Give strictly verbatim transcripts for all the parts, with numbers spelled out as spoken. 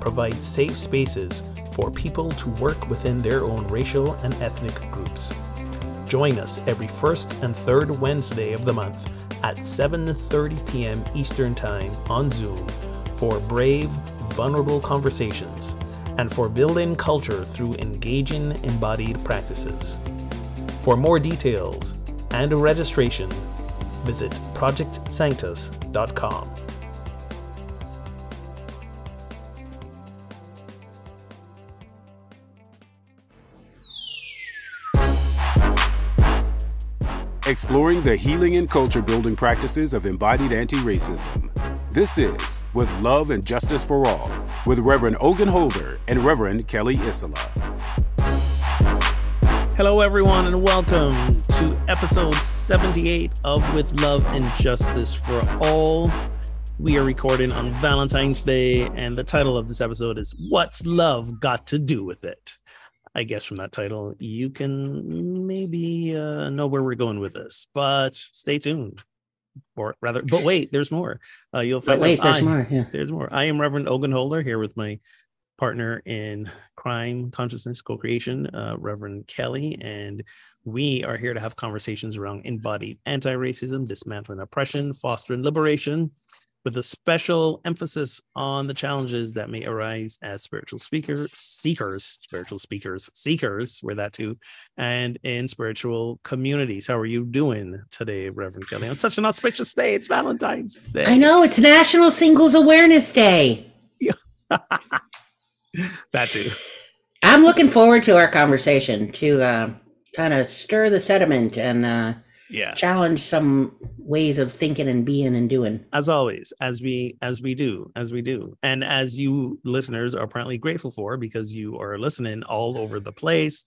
provide safe spaces for people to work within their own racial and ethnic groups. Join us every first and third Wednesday of the month at seven thirty p.m. Eastern Time on Zoom for brave, vulnerable conversations and for building culture through engaging embodied practices. For more details and registration, visit project sanctus dot com. Exploring the healing and culture-building practices of embodied anti-racism. This is With Love and Justice for All, with Reverend Ogun Holder and Reverend Kelly Isola. Hello, everyone, and welcome to episode seventy-eight of With Love and Justice for All. We are recording on Valentine's Day, and the title of this episode is What's Love Got to Do with It? I guess from that title, you can maybe uh, know where we're going with this, but stay tuned. Or rather, but wait, there's more. Uh, you'll find. But wait, out. there's I, more. Yeah. There's more. I am Reverend Ogun Holder here with my partner in crime, consciousness, co-creation, uh, Reverend Kelly, and we are here to have conversations around embodied anti-racism, dismantling oppression, fostering liberation, with a special emphasis on the challenges that may arise as spiritual speaker seekers, spiritual speakers, seekers, we're that too, and in spiritual communities. How are you doing today, Reverend Kelly? On such an auspicious day, it's Valentine's Day. I know, it's National Singles Awareness Day. Yeah. That too. I'm looking forward to our conversation to uh, kind of stir the sediment and uh, yeah, challenge some ways of thinking and being and doing, as always, as we as we do as we do and as you listeners are apparently grateful for, because you are listening all over the place.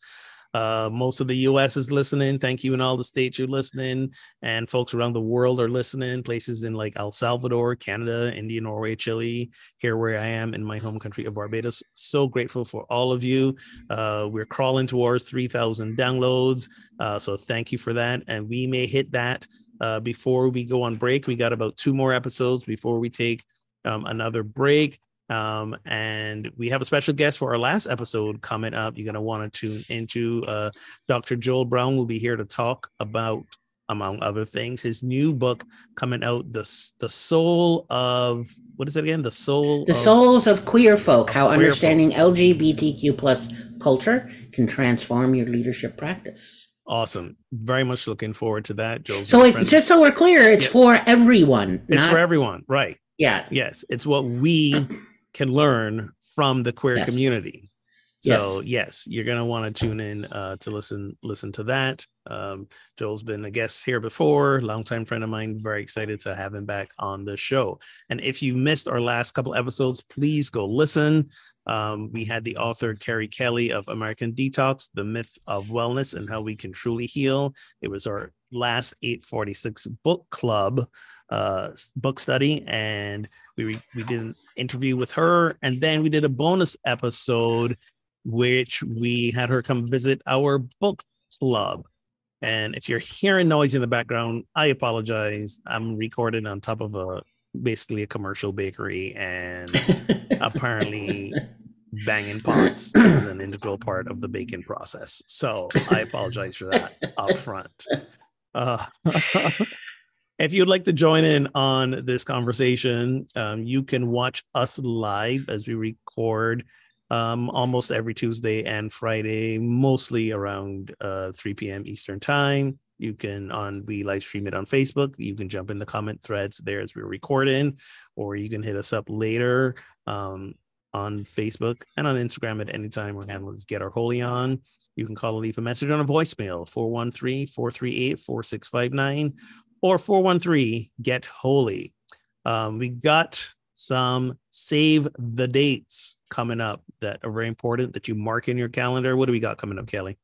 Uh most of the U S is listening. Thank you. In all the states you're listening, and folks around the world are listening, places in like El Salvador, Canada, India, Norway, Chile, here where I am in my home country of Barbados. So grateful for all of you. Uh we're crawling towards three thousand downloads, uh so thank you for that, and we may hit that uh before we go on break. We got about two more episodes before we take um, another break. Um, and we have a special guest for our last episode coming up. You're going to want to tune into uh, Doctor Joel Brown will be here to talk about, among other things, his new book coming out, the the soul of what is it again? The soul, the of, souls of queer folk. Of how queer understanding folk. L G B T Q plus culture can transform your leadership practice. Awesome. Very much looking forward to that, Joel. So it's, just so we're clear, it's yes. for everyone. It's not, for everyone, right? Yeah. Yes, it's what we can learn from the queer yes. community. So yes, yes you're going to want to tune in uh, to listen listen to that. Um, Joel's been a guest here before, longtime friend of mine. Very excited to have him back on the show. And if you missed our last couple episodes, please go listen. Um, we had the author Carrie Kelly of American Detox: The Myth of Wellness and How We Can Truly Heal. It was our last eight forty-six book club uh, book study, and we we did an interview with her, and then we did a bonus episode, which we had her come visit our book club. And if you're hearing noise in the background, I apologize. I'm recording on top of a basically a commercial bakery, and apparently banging pots is an integral part of the baking process. So I apologize for that up front. Uh, if you'd like to join in on this conversation, um, you can watch us live as we record um, almost every Tuesday and Friday, mostly around uh, three p.m. Eastern time. You can on we live stream it on Facebook. You can jump in the comment threads there as we're recording, or you can hit us up later um, on Facebook and on Instagram at any time. We're handling Let's Get Our Holy On. You can call or leave a message on a voicemail, four one three, four three eight, four six five nine or four one three, get holy. Um, we got some save the dates coming up that are very important that you mark in your calendar. What do we got coming up, Kelly?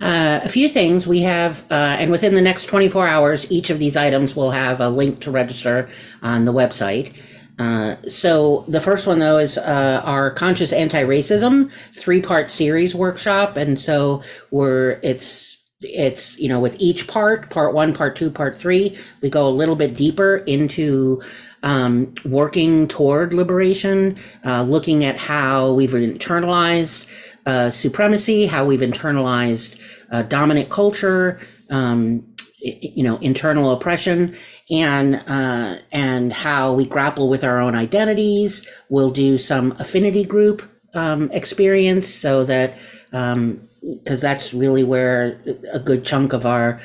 Uh, a few things we have, uh, and within the next twenty-four hours, each of these items will have a link to register on the website. Uh, so the first one, though, is uh, our Conscious Anti-Racism three-part series workshop. And so we're it's it's, you know, with each part, part one, part two, part three, we go a little bit deeper into um, working toward liberation, uh, looking at how we've internalized Uh, supremacy, how we've internalized uh, dominant culture, um, you know, internal oppression, and uh, and how we grapple with our own identities. We'll do some affinity group um, experience, so that um, because that's really where a good chunk of our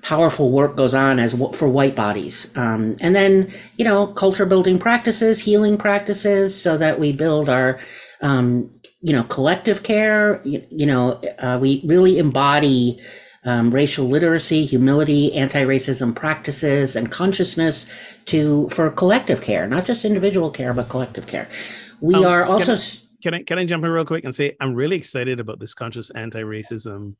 powerful work goes on as for white bodies. Um, and then, you know, culture building practices, healing practices, so that we build our um, you know, collective care, you, you know, uh, we really embody um, racial literacy, humility, anti-racism practices, and consciousness to for collective care, not just individual care, but collective care. We um, are also... Can I, can I can I jump in real quick and say, I'm really excited about this conscious anti-racism,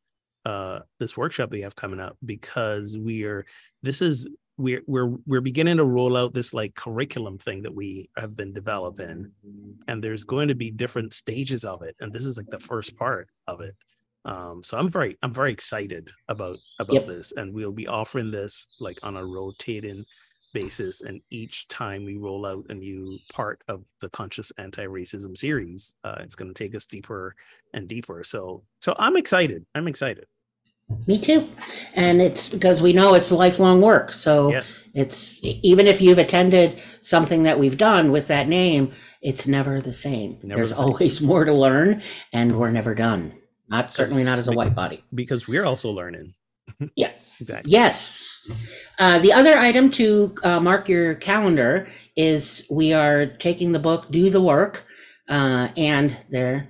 uh, this workshop that you have coming up, because we are, this is, we're, we're, we're beginning to roll out this like curriculum thing that we have been developing, and there's going to be different stages of it. And this is like the first part of it. Um, so I'm very, I'm very excited about, about yep. this, and we'll be offering this like on a rotating basis. And each time we roll out a new part of the Conscious Anti-Racism series, uh, it's going to take us deeper and deeper. So, so I'm excited. I'm excited. Me too. And it's because we know it's lifelong work. So yes. It's even if you've attended something that we've done with that name, it's never the same. Never There's the same. Always more to learn, and we're never done. Not certainly not as a white body. Because we're also learning. Yeah. Exactly. Yes. Uh, the other item to uh, mark your calendar is we are taking the book, Do the Work, uh, and there.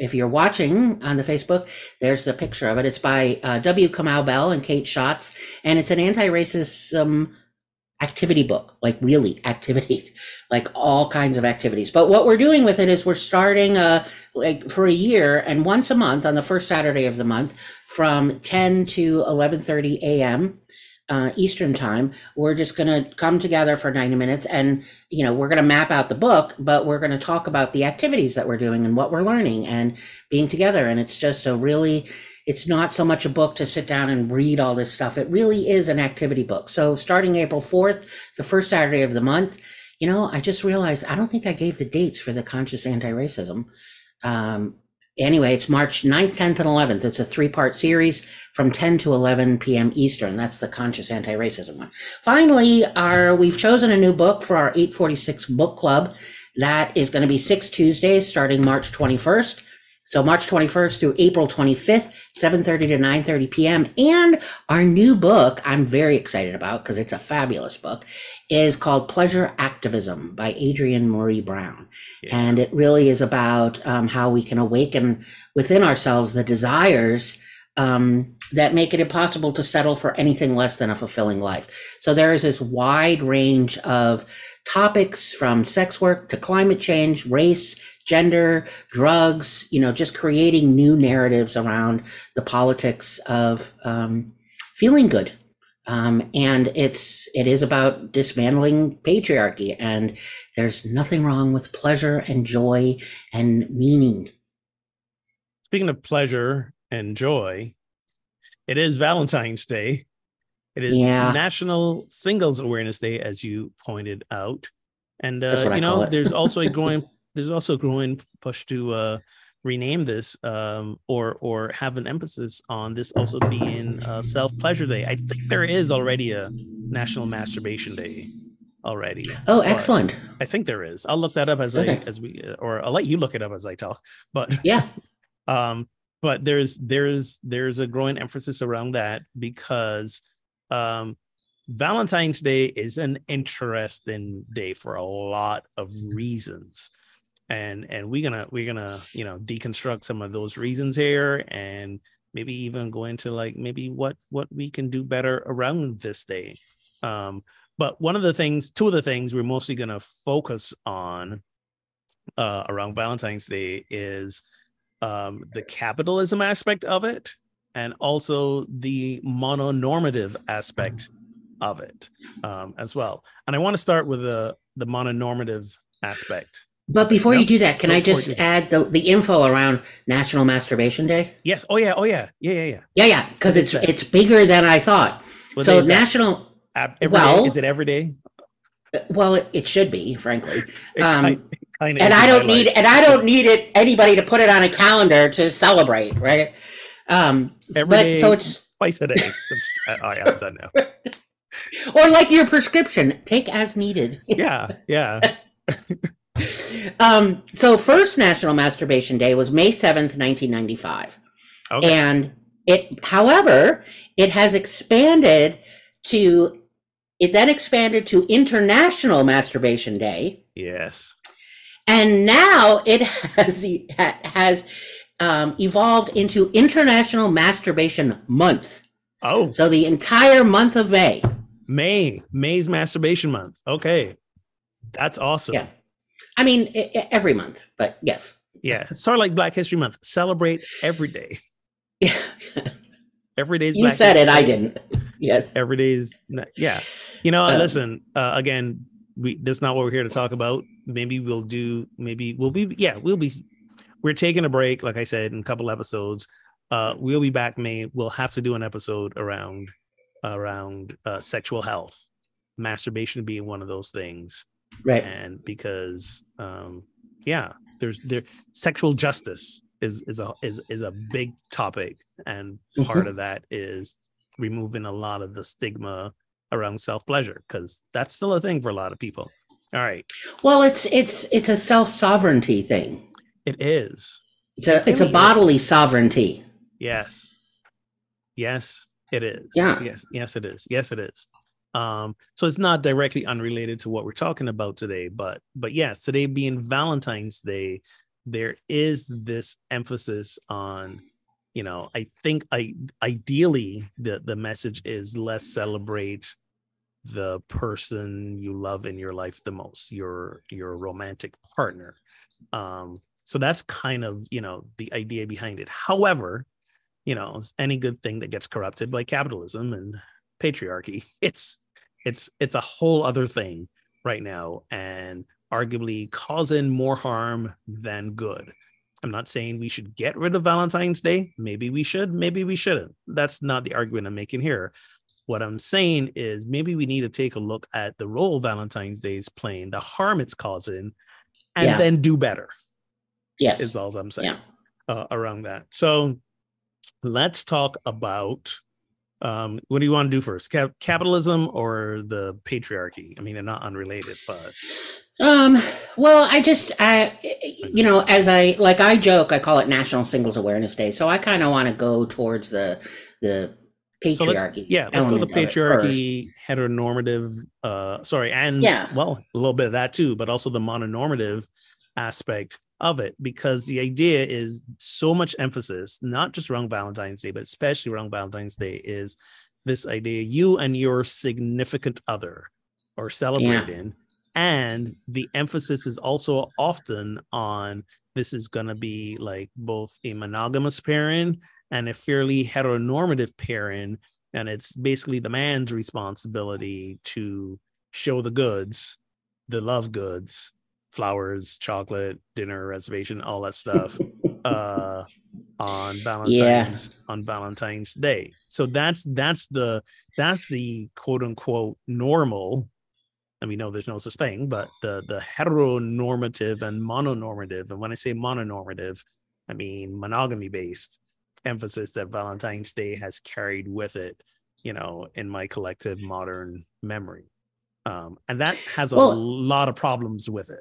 If you're watching on the Facebook, there's the picture of it. It's by uh, W. Kamau Bell and Kate Schatz, and it's an anti-racism activity book, like really activities, like all kinds of activities. But what we're doing with it is we're starting uh, like for a year, and once a month on the first Saturday of the month from ten to eleven thirty a.m. Uh, Eastern time, we're just going to come together for ninety minutes, and, you know, we're going to map out the book, but we're going to talk about the activities that we're doing and what we're learning and being together. And it's just a really, it's not so much a book to sit down and read all this stuff. It really is an activity book. So starting April fourth, the first Saturday of the month, you know, I just realized I don't think I gave the dates for the Conscious Anti-Racism. Um, Anyway, it's March ninth, tenth, and eleventh. It's a three-part series from ten to eleven p.m. Eastern. That's the Conscious Anti-Racism one. Finally, our we've chosen a new book for our eight forty-six book club. That is going to be six Tuesdays starting March twenty-first. So March twenty-first through April twenty-fifth, seven thirty to nine thirty p.m. And our new book, I'm very excited about because it's a fabulous book, is called Pleasure Activism by Adrienne Marie Brown. Yeah. And it really is about um, how we can awaken within ourselves the desires um, that make it impossible to settle for anything less than a fulfilling life. So there is this wide range of topics from sex work to climate change, race, gender, drugs, you know, just creating new narratives around the politics of um, feeling good. Um, and it's, it is about dismantling patriarchy, and there's nothing wrong with pleasure and joy and meaning. Speaking of pleasure and joy, it is Valentine's Day. It is yeah. National Singles Awareness Day, as you pointed out. And, uh, you know, there's also a growing... There's also a growing push to uh, rename this um, or or have an emphasis on this also being uh, Self Pleasure Day. I think there is already a National Masturbation Day. already. Oh, excellent. I think there is. I'll look that up as okay. I as we or I'll let you look it up as I talk. But yeah. um, but there's there's there's a growing emphasis around that because um Valentine's Day is an interesting day for a lot of reasons. And and we're gonna we're gonna, you know, deconstruct some of those reasons here and maybe even go into like maybe what what we can do better around this day. Um, but one of the things, two of the things we're mostly gonna focus on uh around Valentine's Day is um the capitalism aspect of it and also the mononormative aspect of it um, as well. And I want to start with the, the mononormative aspect. But before nope. you do that, can I just add the, the info around National Masturbation Day? Yes. Oh yeah. Oh yeah. Yeah. Yeah. Yeah. Yeah. Yeah. Because it's it's bigger than I thought. What so national. Every well, day? Is it every day? Well, it, it should be, frankly. Um, I, I and I don't need life. and I don't need it anybody to put it on a calendar to celebrate, right? Um, every but, day. So it's twice a day. I, I'm done now. Or like your prescription, take as needed. Yeah, yeah. um, so first National Masturbation Day was May seventh, nineteen ninety-five. Okay. And it, however, it has expanded to, it then expanded to International Masturbation Day. Yes. And now it has, has um, evolved into International Masturbation Month. Oh. So the entire month of May. May, May's Masturbation Month. Okay. That's awesome. Yeah. I mean, I- I every month, but yes. Yeah. Sort of like Black History Month. Celebrate every day. Yeah. Every day's you Black History Month. You said it, I didn't. Yes. Every day's, yeah. You know, um, listen, uh, again, we that's not what we're here to talk about. Maybe we'll do, maybe we'll be, yeah, we'll be, we're taking a break, like I said, in a couple episodes. Uh, we'll be back May. We'll have to do an episode around around uh, sexual health, masturbation being one of those things, right? And because, um, yeah, there's there sexual justice is is a is is a big topic, and part mm-hmm. of that is removing a lot of the stigma around self-pleasure because that's still a thing for a lot of people. All right. Well, it's it's it's a self-sovereignty thing. It is. It's a it's a bodily sovereignty. Yes. Yes, it is. Yeah. Yes. Yes, it is. Yes, it is. Um, so it's not directly unrelated to what we're talking about today, but but yes, today being Valentine's Day, there is this emphasis on, you know, I think I ideally the, the message is let's celebrate the person you love in your life the most, your your romantic partner. Um, so that's kind of, you know, the idea behind it. However, you know, it's any good thing that gets corrupted by capitalism and patriarchy. It's it's it's a whole other thing right now and arguably causing more harm than good. I'm not saying we should get rid of Valentine's Day. Maybe we should, maybe we shouldn't. That's not the argument I'm making here. What I'm saying is maybe we need to take a look at the role Valentine's Day is playing, the harm it's causing, and yeah. then do better. Yes. Is all I'm saying yeah. uh, around that. So let's talk about um, what do you want to do first, Cap- capitalism or the patriarchy? I mean, they're not unrelated, but um, well, I just, I, you know, as I like, I joke, I call it National Singles Awareness Day, so I kind of want to go towards the the patriarchy. So let's, yeah, let's go to the patriarchy, heteronormative, uh, sorry, and yeah. well, a little bit of that too, but also the mononormative aspect of it, because the idea is so much emphasis, not just around Valentine's Day, but especially around Valentine's Day, is this idea you and your significant other are celebrating. Yeah. And the emphasis is also often on this is going to be like both a monogamous pairing and a fairly heteronormative pairing. And it's basically the man's responsibility to show the goods, the love goods. Flowers, chocolate, dinner reservation, all that stuff uh, on Valentine's yeah. on Valentine's Day. So that's that's the that's the quote unquote normal. And we know there's no such thing, but the the heteronormative and mononormative. And when I say mononormative, I mean monogamy based emphasis that Valentine's Day has carried with it. You know, in my collective modern memory. Um, and that has a well, lot of problems with it.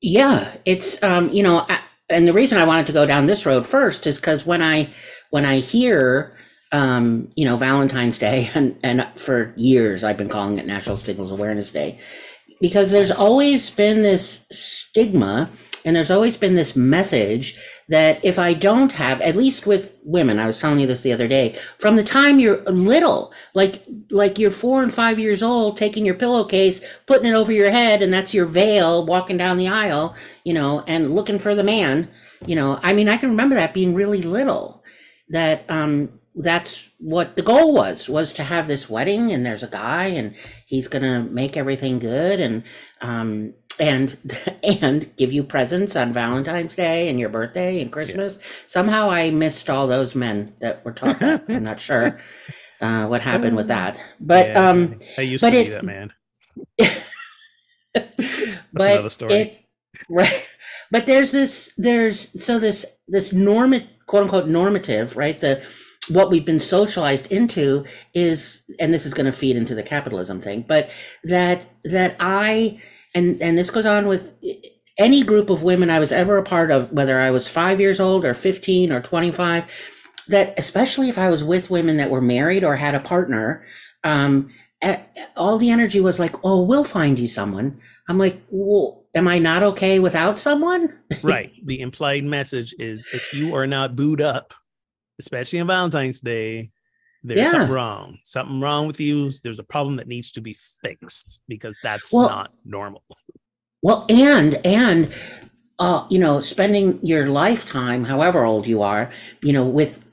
Yeah, it's, um, you know, I, and the reason I wanted to go down this road first is because when I, when I hear, um, you know, Valentine's Day, and, and for years I've been calling it National Singles Awareness Day, because there's always been this stigma and there's always been this message that if I don't have, at least with women, I was telling you this the other day, from the time you're little, like like you're four and five years old, taking your pillowcase, putting it over your head, and that's your veil, walking down the aisle, you know, and looking for the man, you know. I mean, I can remember that being really little, that um, that's what the goal was, was to have this wedding, and there's a guy, and he's gonna make everything good, and um, and and give you presents on Valentine's Day and your birthday and Christmas. Yeah. Somehow I missed all those men that were taught that. I'm not sure uh, what happened with that, but yeah, um, I used to be that man. That's another story, it, right? But there's this, there's so this this normative, quote unquote normative, right? The what we've been socialized into is, and this is going to feed into the capitalism thing, but that, that I, and, and this goes on with any group of women I was ever a part of, whether I was five years old or fifteen or twenty-five, that especially if I was with women that were married or had a partner, um, all the energy was like, oh, we'll find you someone. I'm like, well, am I not okay without someone? Right. The implied message is if you are not booed up, especially on Valentine's Day, there's yeah. something wrong. Something wrong with you. There's a problem that needs to be fixed, because that's well, not normal. Well, and, and, uh, you know, spending your lifetime, however old you are, you know, with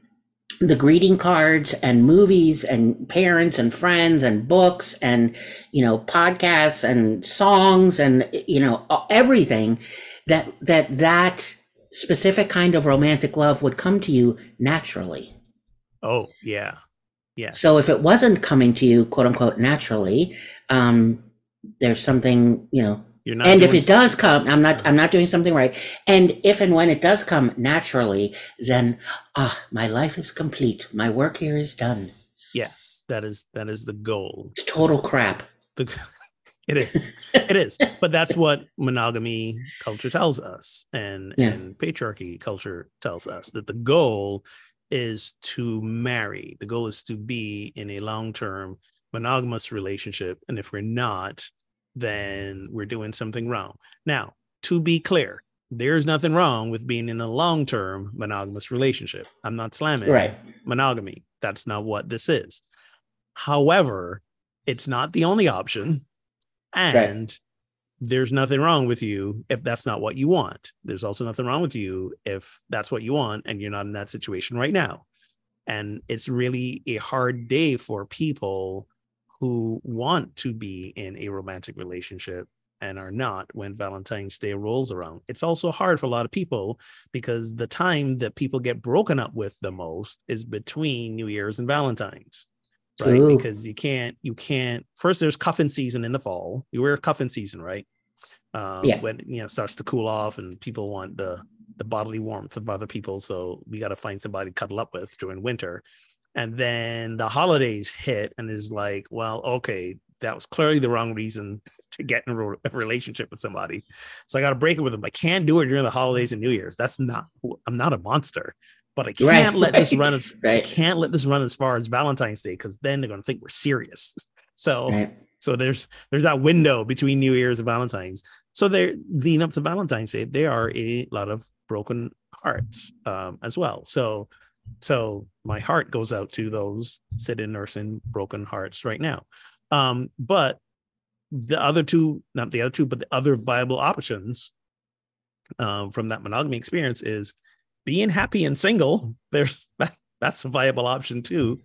the greeting cards and movies and parents and friends and books and, you know, podcasts and songs and, you know, everything that, that, that, specific kind of romantic love would come to you naturally. Oh, yeah. Yeah. So if it wasn't coming to you, quote unquote, naturally, um, there's something, you know, You're not and if it something. does come, I'm not, I'm not doing something right. And if, and when it does come naturally, then, ah, my life is complete. My work here is done. Yes. That is, that is the goal. It's total crap. The, It is. It is. But that's what monogamy culture tells us, and, yeah. and patriarchy culture tells us, that the goal is to marry. The goal is to be in a long-term monogamous relationship. And if we're not, then we're doing something wrong. Now, to be clear, there's nothing wrong with being in a long-term monogamous relationship. I'm not slamming right. monogamy. That's not what this is. However, it's not the only option. And right. there's nothing wrong with you if that's not what you want. There's also nothing wrong with you if that's what you want and you're not in that situation right now. And it's really a hard day for people who want to be in a romantic relationship and are not when Valentine's Day rolls around. It's also hard for a lot of people because the time that people get broken up with the most is between New Year's and Valentine's. Right. Ooh. Because you can't, you can't, first there's cuffing season in the fall. You wear cuffing season, right? Um, yeah. When, you know, it starts to cool off and people want the, the bodily warmth of other people. So we got to find somebody to cuddle up with during winter. And then the holidays hit and it's like, well, okay, that was clearly the wrong reason to get in a relationship with somebody. So I got to break it with them. I can't do it during the holidays and New Year's. That's not, I'm not a monster. But I can't right, let right, this run as right. I can't let this run as far as Valentine's Day, because then they're going to think we're serious. So, right. so there's there's that window between New Year's and Valentine's. So they're leading up to Valentine's Day. There are a lot of broken hearts um, as well. So, so my heart goes out to those sitting nursing broken hearts right now. Um, but the other two, not the other two, but the other viable options um, from that monogamy experience is. Being happy and single, there's that, that's a viable option too,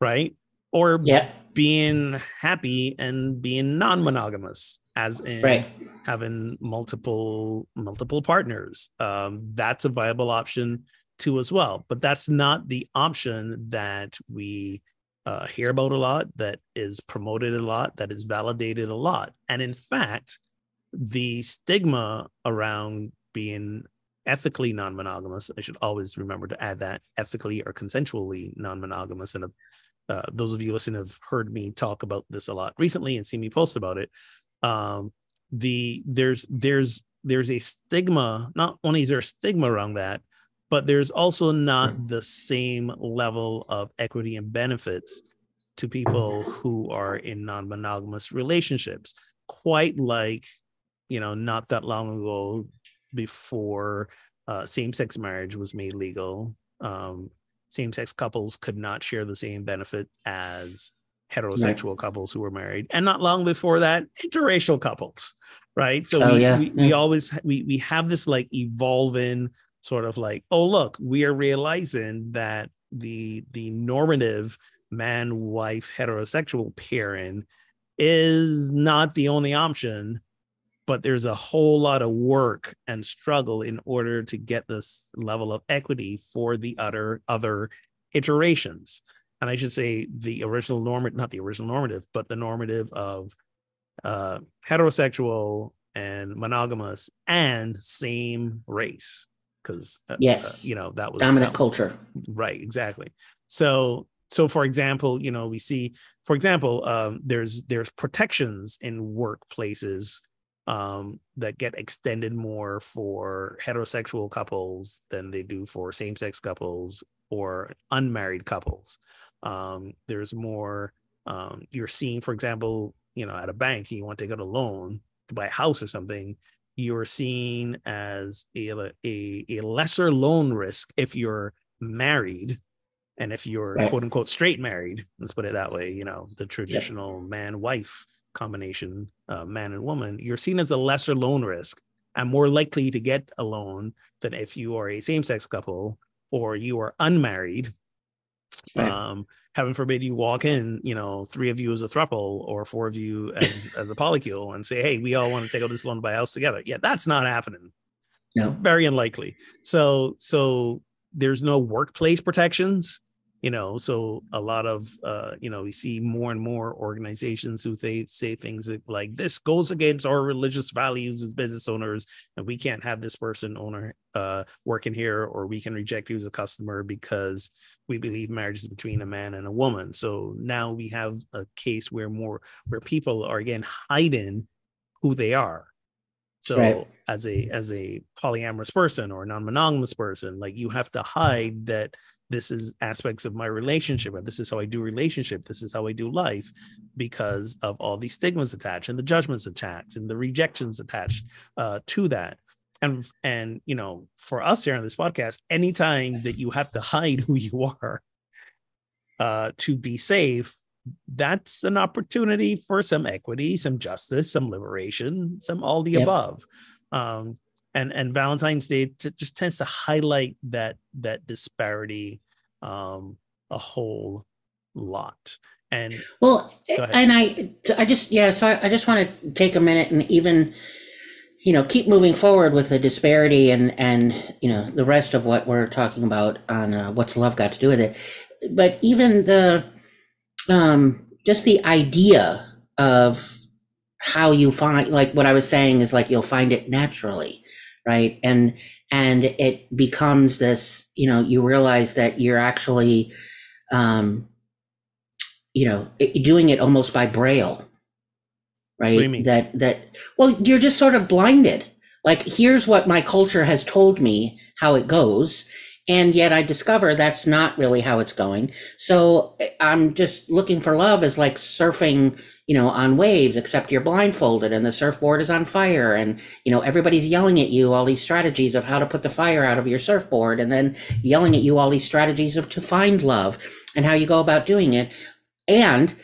right? Or yep. being happy and being non-monogamous, as in right. having multiple multiple partners. Um, that's a viable option too as well. But that's not the option that we uh, hear about a lot, that is promoted a lot, that is validated a lot. And in fact, the stigma around being ethically non-monogamous. I should always remember to add that, ethically or consensually non-monogamous. And uh, those of you listening have heard me talk about this a lot recently and see me post about it. Um, the there's there's there's a stigma. Not only is there a stigma around that, but there's also not the same level of equity and benefits to people who are in non-monogamous relationships. Quite like, you know, not that long ago, before uh, same-sex marriage was made legal, um, same-sex couples could not share the same benefit as heterosexual right. couples who were married, and not long before that, interracial couples, right? So oh, we, yeah. we, yeah. we always we we have this like evolving sort of like, oh look, we are realizing that the the normative man-wife heterosexual pairing is not the only option, but there's a whole lot of work and struggle in order to get this level of equity for the other other iterations. And I should say the original normative, not the original normative, but the normative of uh, heterosexual and monogamous and same race, because uh, yes, uh, you know, that was dominant that, culture, right? Exactly. So, so for example, you know, we see, for example, um, there's there's protections in workplaces um, that get extended more for heterosexual couples than they do for same-sex couples or unmarried couples. Um, there's more, um, you're seeing, for example, you know, at a bank, you want to get a loan to buy a house or something, you're seen as a, a, a lesser loan risk if you're married and if you're right. quote unquote straight married, let's put it that way, you know, the traditional yep. man-wife combination, uh, man and woman, you're seen as a lesser loan risk and more likely to get a loan than if you are a same-sex couple or you are unmarried. Right. Um, heaven forbid you walk in, you know, three of you as a throuple or four of you as, as a polycule and say, hey, we all want to take out this loan to buy a house together. Yeah, that's not happening. No. Very unlikely. So, so there's no workplace protections. You know, so a lot of, uh, you know, we see more and more organizations who they say things like, this goes against our religious values as business owners, and we can't have this person owner uh, working here, or we can reject you as a customer because we believe marriage is between a man and a woman. So now we have a case where more where people are, again, hiding who they are. So right. as a as a polyamorous person or non-monogamous person, like you have to hide that this is aspects of my relationship, or this is how I do relationship, this is how I do life, because of all the stigmas attached and the judgments attached and the rejections attached uh, to that. And, and, you know, for us here on this podcast, anytime that you have to hide who you are uh, to be safe, that's an opportunity for some equity, some justice, some liberation, some all the yep. above. Um, and and Valentine's Day t- just tends to highlight that that disparity um, a whole lot. And well, and I I just yeah, so I, I just want to take a minute and even, you know, keep moving forward with the disparity and and you know the rest of what we're talking about on uh, what's love got to do with it, but even the. Um, just the idea of how you find, like what I was saying is like, you'll find it naturally, right? And, and it becomes this, you know, you realize that you're actually, um, you know, it, doing it almost by braille, right? What do you mean? That, that, well, you're just sort of blinded. Like, here's what my culture has told me how it goes. And yet I discover that's not really how it's going. So I'm just looking for love as like surfing, you know, on waves, except you're blindfolded and the surfboard is on fire and, you know, everybody's yelling at you all these strategies of how to put the fire out of your surfboard and then yelling at you all these strategies of to find love and how you go about doing it. And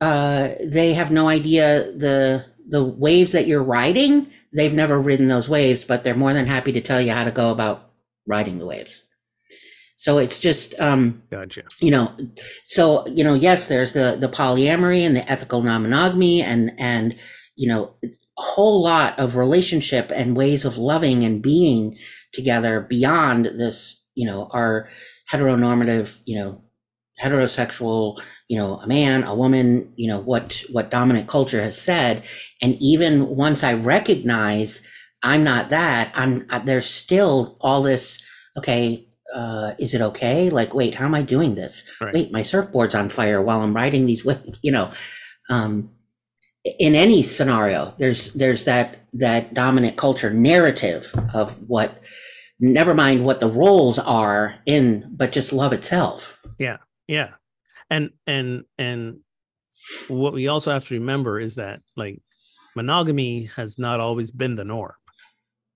uh, they have no idea the the waves that you're riding. They've never ridden those waves, but they're more than happy to tell you how to go about riding the waves. So it's just, um, gotcha. you know, so, you know, yes, there's the, the polyamory and the ethical non-monogamy and, and, you know, a whole lot of relationship and ways of loving and being together beyond this, you know, our heteronormative, you know, heterosexual, you know, a man, a woman, you know, what, what dominant culture has said. And even once I recognize I'm not that. I'm there's still all this. Okay, uh, is it okay? Like, wait, how am I doing this? Right. Wait, my surfboard's on fire while I'm riding these waves. You know, um, in any scenario, there's there's that that dominant culture narrative of what. Never mind what the roles are in, but just love itself. Yeah, yeah, and and and what we also have to remember is that like monogamy has not always been the norm,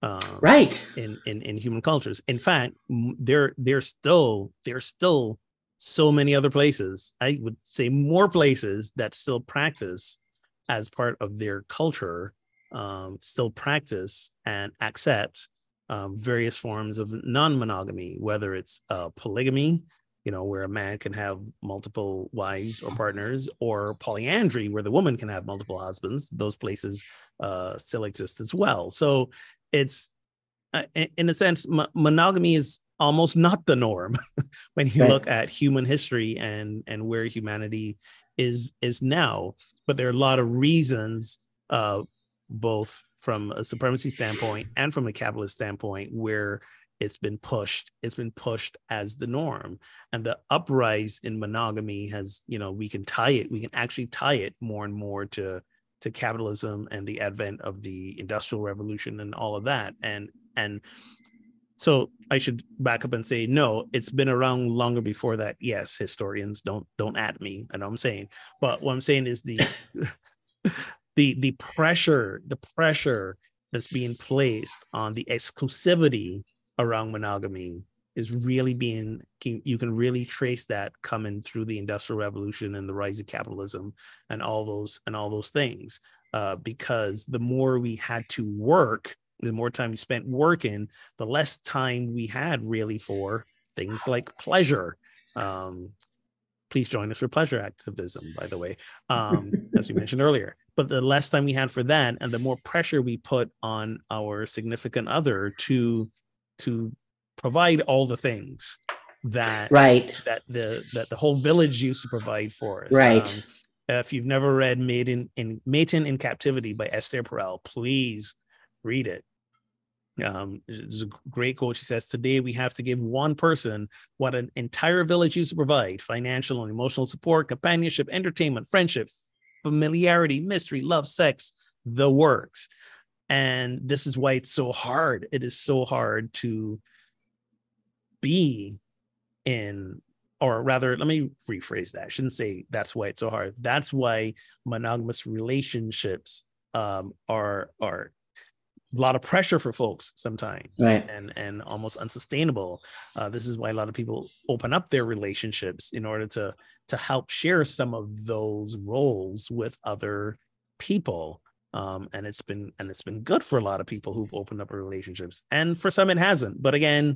uh, right? In, in in human cultures, in fact, there there's still there's still so many other places. I would say more places that still practice as part of their culture, um, still practice and accept. Um, various forms of non-monogamy, whether it's uh, polygamy, you know, where a man can have multiple wives or partners, or polyandry, where the woman can have multiple husbands. Those places uh, still exist as well. So it's, uh, in a sense, mo- monogamy is almost not the norm when you right. look at human history and and where humanity is is now. But there are a lot of reasons, uh, both from a supremacy standpoint and from a capitalist standpoint, where it's been pushed, it's been pushed as the norm. And the uprise in monogamy has, you know, we can tie it, we can actually tie it more and more to, to capitalism and the advent of the Industrial Revolution and all of that. And, and so I should back up and say, no, it's been around longer before that. Yes, historians don't, don't at me. I know what I'm saying, but what I'm saying is the, The, the pressure, the pressure that's being placed on the exclusivity around monogamy is really being, can, you can really trace that coming through the Industrial Revolution and the rise of capitalism and all those and all those things. Uh, because the more we had to work, the more time we spent working, the less time we had really for things like pleasure. Um, please join us for Pleasure Activism, by the way, um, as we mentioned earlier. But the less time we had for that, and the more pressure we put on our significant other to to provide all the things that right. that the that the whole village used to provide for us. Right. Um, if you've never read Mating in Mating in Captivity by Esther Perel, please read it. Um, it's a great quote. She says, "Today we have to give one person what an entire village used to provide: financial and emotional support, companionship, entertainment, friendship, familiarity, mystery, love, sex, the works." And this is why it's so hard. It is so hard to be in, or rather, let me rephrase that. I shouldn't say that's why it's so hard. That's why monogamous relationships um, are are. a lot of pressure for folks sometimes, right. and and almost unsustainable. Uh, this is why a lot of people open up their relationships in order to to help share some of those roles with other people. Um, and it's been and it's been good for a lot of people who've opened up relationships, and for some it hasn't. But again,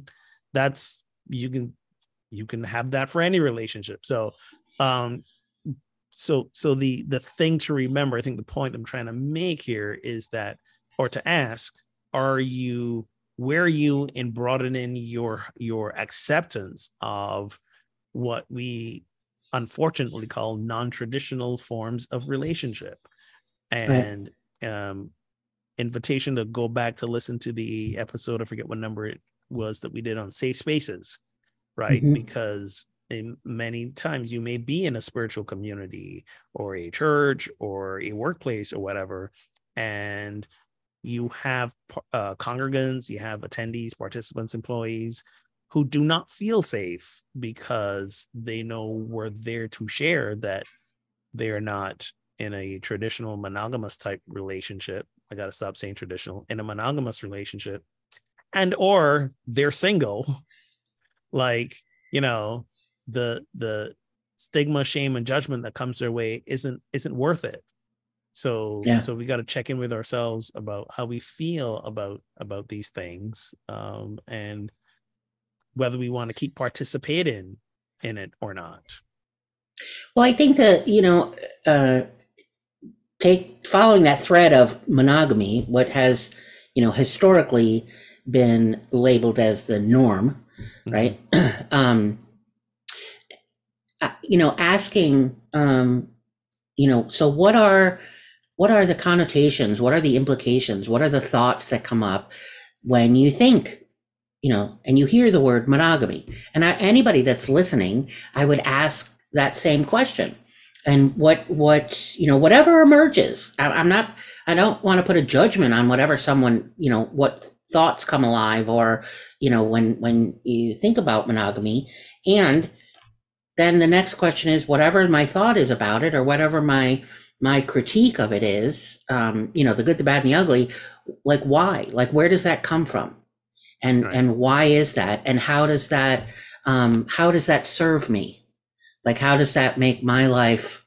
that's you can you can have that for any relationship. So, um, so so the the thing to remember, I think the point I'm trying to make here is that. Or to ask, are you, where are you in broadening your your acceptance of what we unfortunately call non-traditional forms of relationship? And right. um, invitation to go back to listen to the episode, I forget what number it was that we did on safe spaces, right? Mm-hmm. Because in many times you may be in a spiritual community or a church or a workplace or whatever, and you have uh, congregants, you have attendees, participants, employees who do not feel safe because they know we're there to share that they're not in a traditional monogamous type relationship. I got to stop saying traditional, in a monogamous relationship, and or they're single. Like, you know, the the stigma, shame, and judgment that comes their way isn't isn't worth it. So, yeah. so we got to check in with ourselves about how we feel about, about these things, um, and whether we want to keep participating in it or not. Well, I think that, you know, uh, take following that thread of monogamy, what has, you know, historically been labeled as the norm, mm-hmm. right? um, you know, asking, um, you know, so what are What are the connotations? What are the implications? What are the thoughts that come up when you think, you know, and you hear the word monogamy? And I, anybody that's listening, I would ask that same question. And what, what, you know, whatever emerges, I, I'm not, I don't want to put a judgment on whatever someone, you know, what thoughts come alive, or, you know, when, when you think about monogamy. And then the next question is, whatever my thought is about it, or whatever my, my critique of it is, um, you know, the good, the bad, and the ugly, like why, like, where does that come from? And, right. and why is that? And how does that, um, how does that serve me? Like, how does that make my life,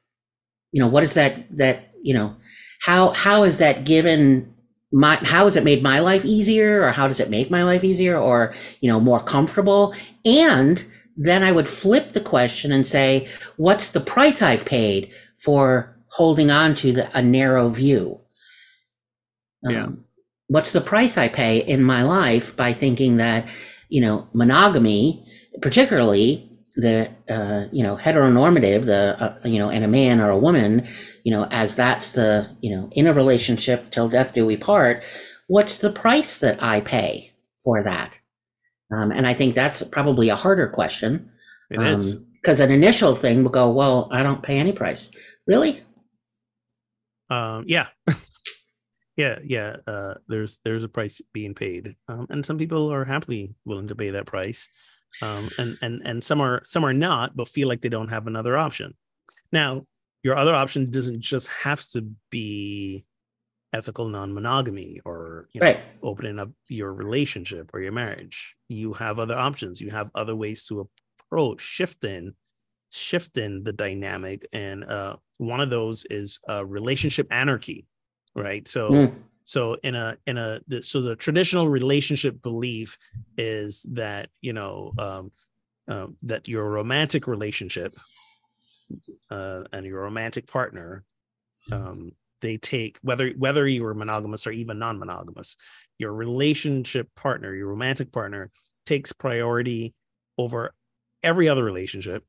you know, what is that, that, you know, how, how is that given my, how has it made my life easier, or how does it make my life easier, or, you know, more comfortable? And then I would flip the question and say, what's the price I've paid for holding on to the, a narrow view? Um, yeah. What's the price I pay in my life by thinking that, you know, monogamy, particularly the, uh, you know, heteronormative, the, uh, you know, and a man or a woman, you know, as that's the, you know, in a relationship till death do we part, what's the price that I pay for that? Um, and I think that's probably a harder question. It um, is. Because an initial thing will go, well, I don't pay any price. Really? Um, yeah. yeah. Yeah. Uh, there's, there's a price being paid. Um, and some people are happily willing to pay that price. Um, and, and, and some are, some are not, but feel like they don't have another option. Now, your other option doesn't just have to be ethical non-monogamy, or, you know, right. opening up your relationship or your marriage. You have other options. You have other ways to approach shifting, shifting the dynamic. And, uh, one of those is, uh, relationship anarchy, right? So, mm. So in a in a so the traditional relationship belief is that, you know, um, uh, that your romantic relationship uh, and your romantic partner, um, they take whether whether you are monogamous or even non-monogamous, your relationship partner, your romantic partner takes priority over every other relationship.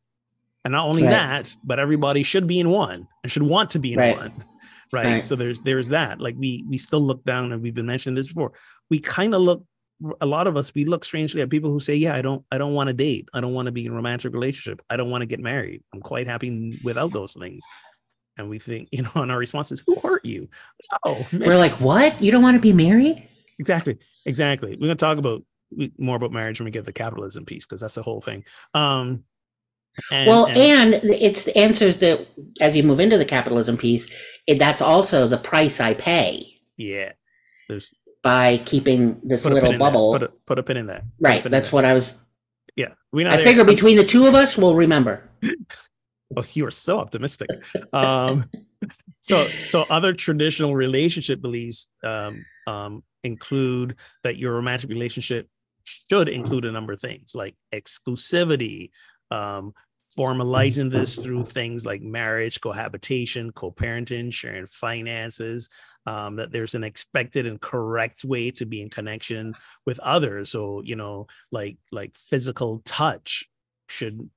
And not only right. that, but everybody should be in one and should want to be in right. one. Right? Right. So there's, there's that, like we, we still look down, and we've been mentioning this before. We kind of look, a lot of us, we look strangely at people who say, yeah, I don't, I don't want to date. I don't want to be in a romantic relationship. I don't want to get married. I'm quite happy without those things. And we think, you know, and our response is, who hurt you? Oh, man. We're like, what? You don't want to be married? Exactly. Exactly. We're going to talk about more about marriage when we get the capitalism piece, because that's the whole thing. Um, And, well, and, and it's answers that as you move into the capitalism piece, it, that's also the price I pay. Yeah. There's, by keeping this little bubble. Put a, put a pin in that. Right. That's what I was. Yeah. We I there. figure between the two of us, we'll remember. Oh, you are so optimistic. um, so, so other traditional relationship beliefs um, um, include that your romantic relationship should include a number of things like exclusivity, um, formalizing this through things like marriage, cohabitation, co-parenting, sharing finances, um, that there's an expected and correct way to be in connection with others. So, you know, like, like physical touch should,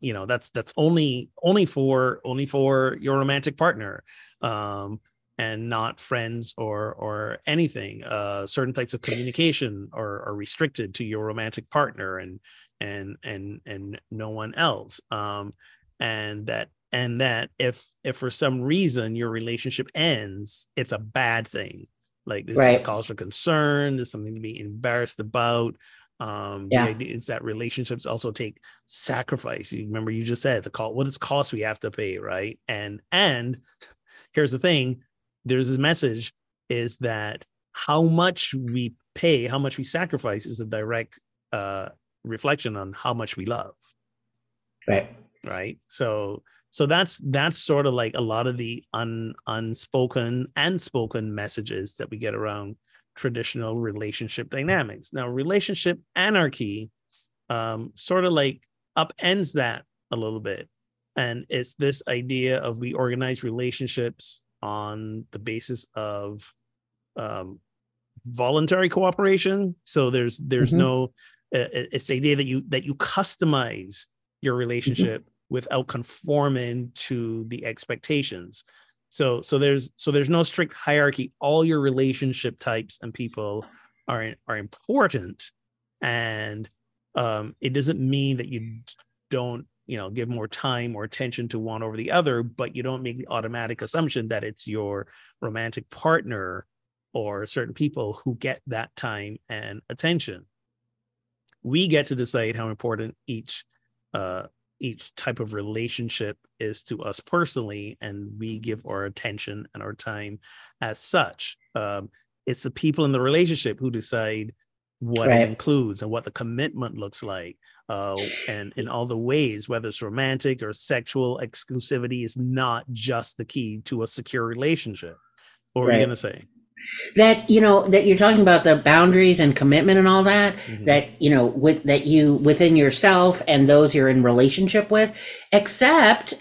you know, that's, that's only, only for, only for your romantic partner, um, and not friends or, or anything. Uh, certain types of communication are, are restricted to your romantic partner and, and and and no one else, um and that and that if if for some reason your relationship ends, it's a bad thing. Like this right. is a cause for concern. There's something to be embarrassed about. Um yeah. The idea is that relationships also take sacrifice. You remember, you just said the call, what is cost we have to pay, right? And and here's the thing, there's this message is that how much we pay, how much we sacrifice is a direct uh reflection on how much we love. Right. Right. So, so that's, that's sort of like a lot of the un, unspoken and spoken messages that we get around traditional relationship dynamics. Now, relationship anarchy um, sort of like upends that a little bit. And it's this idea of we organize relationships on the basis of um, voluntary cooperation. So there's, there's mm-hmm. no, it's the idea that you that you customize your relationship without conforming to the expectations. So, so there's, so there's no strict hierarchy. All your relationship types and people are, are important. And um, it doesn't mean that you don't, you know, give more time or attention to one over the other, but you don't make the automatic assumption that it's your romantic partner or certain people who get that time and attention. We get to decide how important each uh, each type of relationship is to us personally, and we give our attention and our time as such. Um, it's the people in the relationship who decide what right. it includes and what the commitment looks like, uh, and in all the ways, whether it's romantic or sexual, exclusivity is not just the key to a secure relationship. What were right. you going to say? That, you know, that you're talking about the boundaries and commitment and all that, mm-hmm. that, you know, with that you within yourself and those you're in relationship with, except,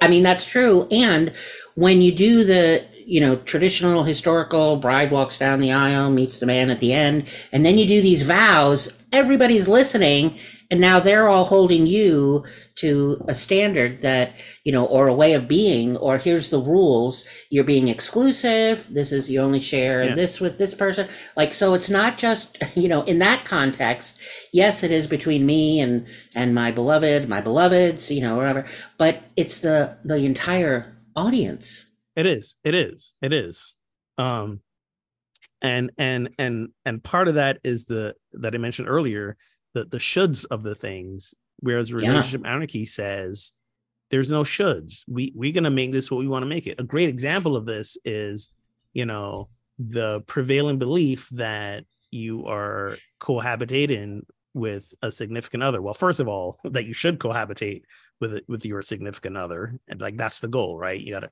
I mean, that's true. And when you do the, you know, traditional historical bride walks down the aisle, meets the man at the end, and then you do these vows, everybody's listening. And now they're all holding you to a standard that, you know, or a way of being, or here's the rules. You're being exclusive. This is, you only share yeah. this with this person. Like, so it's not just, you know, in that context, yes, it is between me and, and my beloved, my beloveds, you know, whatever, but it's the, the entire audience. It is, it is, it is. Um, and, and, and, and part of that is the, that I mentioned earlier, the the shoulds of the things, whereas relationship yeah. anarchy says there's no shoulds. We, we're going to make this what we want to make it. A great example of this is, you know, the prevailing belief that you are cohabitating with a significant other. Well, first of all, that you should cohabitate with with your significant other. And like, that's the goal, right? You got to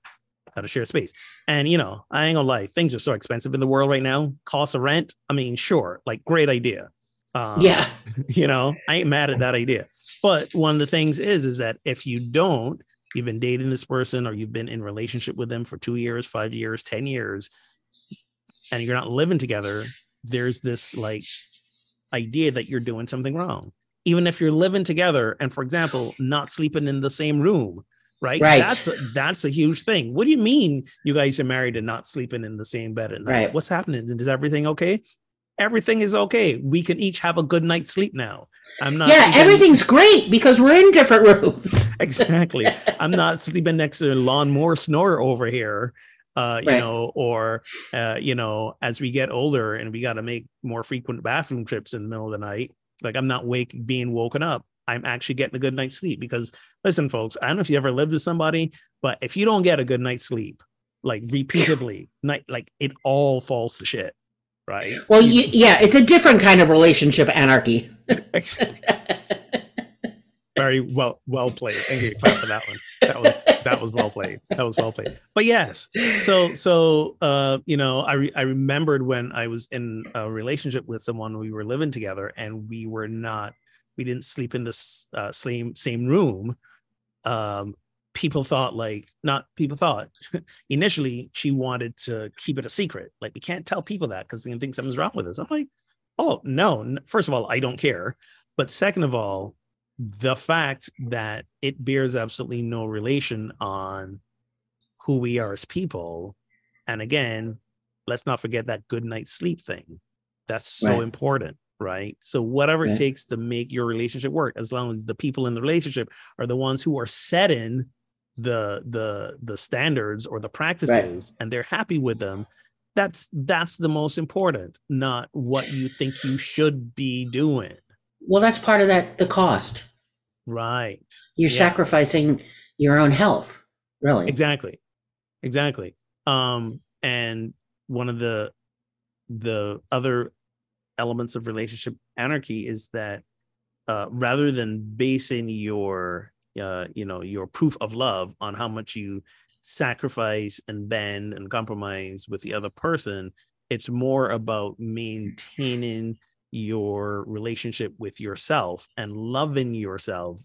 got to share space. And, you know, I ain't gonna lie, things are so expensive in the world right now. Cost of rent. I mean, sure, like great idea. Um, yeah, you know, I ain't mad at that idea. But one of the things is, is that if you don't, you've been dating this person or you've been in relationship with them for two years, five years, ten years, and you're not living together, there's this like idea that you're doing something wrong. Even if you're living together and, for example, not sleeping in the same room, right? right. That's a, that's a huge thing. What do you mean you guys are married and not sleeping in the same bed at night? Right. What's happening? Is everything okay? Everything is okay. We can each have a good night's sleep now. I'm not. Yeah, sleeping. Everything's great because we're in different rooms. Exactly. I'm not sleeping next to a lawnmower snorer over here, uh, you right. know, or, uh, you know, as we get older and we got to make more frequent bathroom trips in the middle of the night. Like, I'm not wake being woken up. I'm actually getting a good night's sleep because, listen, folks, I don't know if you ever lived with somebody, but if you don't get a good night's sleep, like repeatedly, night, like it all falls to shit. Right. Well, you, yeah, it's a different kind of relationship anarchy. Very well, well played. Thank you for that one. That was that was well played. That was well played. But yes, so so uh, you know, I re- I remembered when I was in a relationship with someone, we were living together, and we were not, we didn't sleep in the uh, same same room. Um, people thought like not people thought initially she wanted to keep it a secret, like we can't tell people that because they can think something's wrong with us. I'm like, oh no, first of all, I don't care, but second of all, the fact that it bears absolutely no relation on who we are as people. And again, let's not forget that good night sleep thing. That's so right. important. Right. So whatever right. it takes to make your relationship work, as long as the people in the relationship are the ones who are setting the the the standards or the practices right. and they're happy with them, that's that's the most important, not what you think you should be doing. Well, that's part of that, the cost, right? You're yeah. sacrificing your own health, really. Exactly exactly um And one of the the other elements of relationship anarchy is that uh rather than basing your Uh, you know, your proof of love on how much you sacrifice and bend and compromise with the other person, it's more about maintaining your relationship with yourself and loving yourself,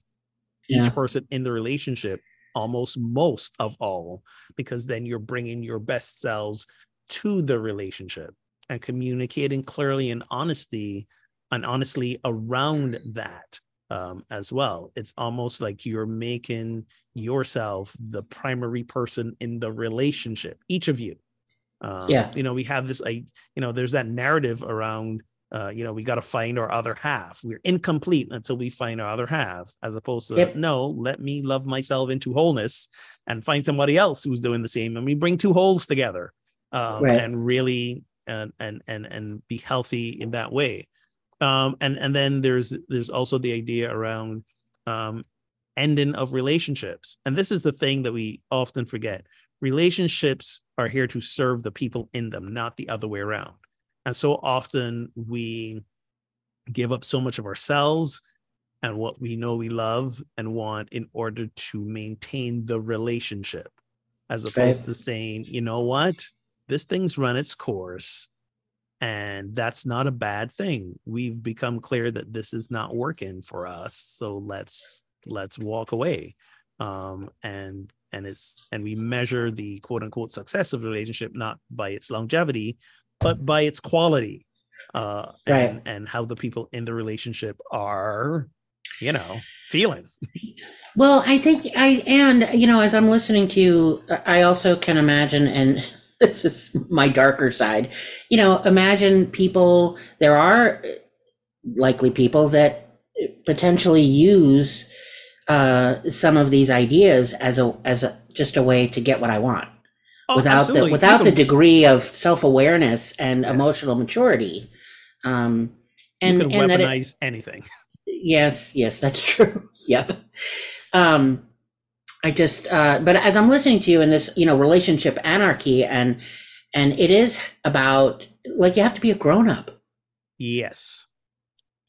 yeah. each person in the relationship, almost most of all, because then you're bringing your best selves to the relationship and communicating clearly and honesty and honestly around that. um, as well. It's almost like you're making yourself the primary person in the relationship, each of you. Um, yeah. You know, we have this, I, you know, there's that narrative around, uh, you know, we got to find our other half. We're incomplete until we find our other half, as opposed to, yep. no, let me love myself into wholeness and find somebody else who's doing the same. And we bring two wholes together um, right. and really, and, and, and, and be healthy in that way. Um, and, and then there's, there's also the idea around um, ending of relationships. And this is the thing that we often forget. Relationships are here to serve the people in them, not the other way around. And so often we give up so much of ourselves and what we know we love and want in order to maintain the relationship, as opposed right. to saying, you know what, this thing's run its course. And that's not a bad thing. We've become clear that this is not working for us. So let's let's walk away. Um, and and it's and we measure the quote unquote success of the relationship not by its longevity, but by its quality. Uh right. and, and how the people in the relationship are, you know, feeling. Well, I think I and you know, as I'm listening to you, I also can imagine, and this is my darker side, you know, imagine people, there are likely people that potentially use uh, some of these ideas as a, as a, just a way to get what I want oh, without absolutely. the, without the degree of self-awareness and yes. emotional maturity. Um, and, you can and weaponize it, anything. Yes. Yes, that's true. Yep. Um, I just, uh, but as I'm listening to you in this, you know, relationship anarchy, and, and it is about, like, you have to be a grown up. Yes.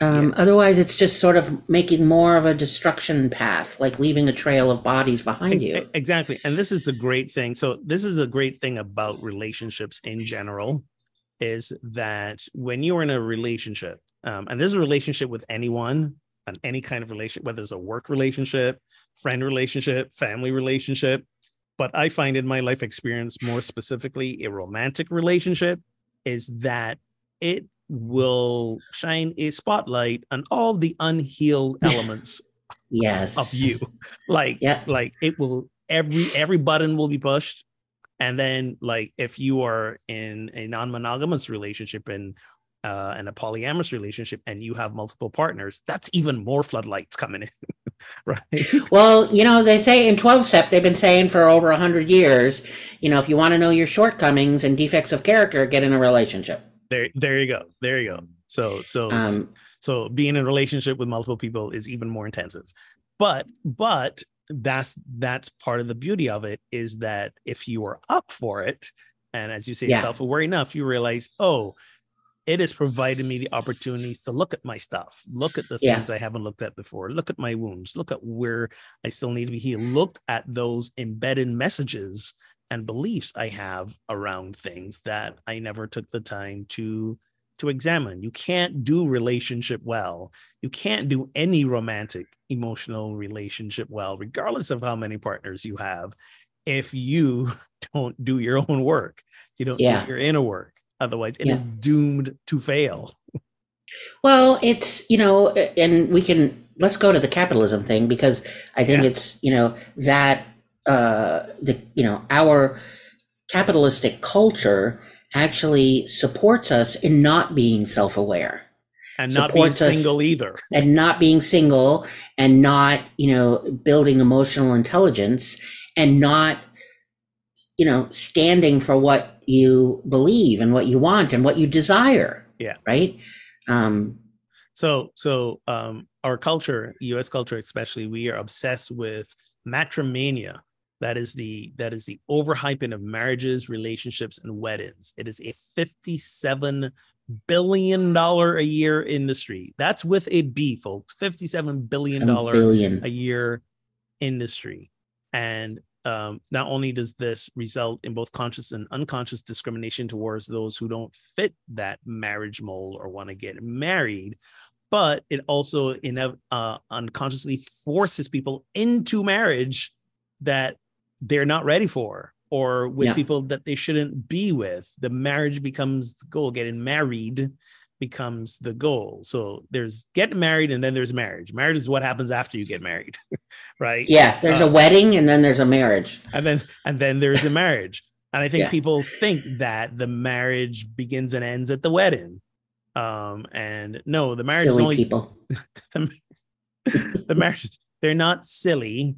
Um, yes. Otherwise it's just sort of making more of a destruction path, like leaving a trail of bodies behind you. Exactly. And this is the great thing. So this is a great thing about relationships in general, is that when you're in a relationship, um, and this is a relationship with anyone, on any kind of relationship, whether it's a work relationship, friend relationship, family relationship. But I find in my life experience, more specifically a romantic relationship, is that it will shine a spotlight on all the unhealed elements yes. of you. Like, yep. like it will, every, every button will be pushed. And then, like, if you are in a non-monogamous relationship and Uh, and a polyamorous relationship, and you have multiple partners, that's even more floodlights coming in, right? Well, you know, they say in twelve-step, they've been saying for over one hundred years, you know, if you want to know your shortcomings and defects of character, get in a relationship. There, there you go. There you go. So, so, um, so being in a relationship with multiple people is even more intensive. But, but that's that's part of the beauty of it, is that if you are up for it, and as you say, yeah. self-aware enough, you realize, oh, it has provided me the opportunities to look at my stuff, look at the yeah. things I haven't looked at before, look at my wounds, look at where I still need to be healed, look at those embedded messages and beliefs I have around things that I never took the time to, to examine. You can't do relationship well. You can't do any romantic, emotional relationship well, regardless of how many partners you have, if you don't do your own work, you don't yeah. do your inner work. Otherwise, it yeah. is doomed to fail. Well, it's, you know, and we can, let's go to the capitalism thing, because I think yeah. it's, you know, that, uh, the, you know, our capitalistic culture actually supports us in not being self-aware. And not being single either. And not being single, and not, you know, building emotional intelligence, and not, you know, standing for what you believe and what you want and what you desire. Yeah. Right. Um, so, so um, our culture, U S culture, especially, we are obsessed with matrimania. That is the, that is the overhyping of marriages, relationships, and weddings. It is a fifty-seven billion dollars a year industry. That's with a B, folks, fifty-seven billion dollars billion. a year industry. And Um, not only does this result in both conscious and unconscious discrimination towards those who don't fit that marriage mold or want to get married, but it also in a, uh, unconsciously forces people into marriage that they're not ready for, or with yeah. people that they shouldn't be with. The marriage becomes the goal, getting married becomes the goal. So there's getting married and then there's marriage. Marriage is what happens after you get married, right? Yeah, there's um, a wedding and then there's a marriage. And then and then there's a marriage. And I think yeah. people think that the marriage begins and ends at the wedding. Um, and no, the marriage silly is only people. the, the marriage, they're not silly.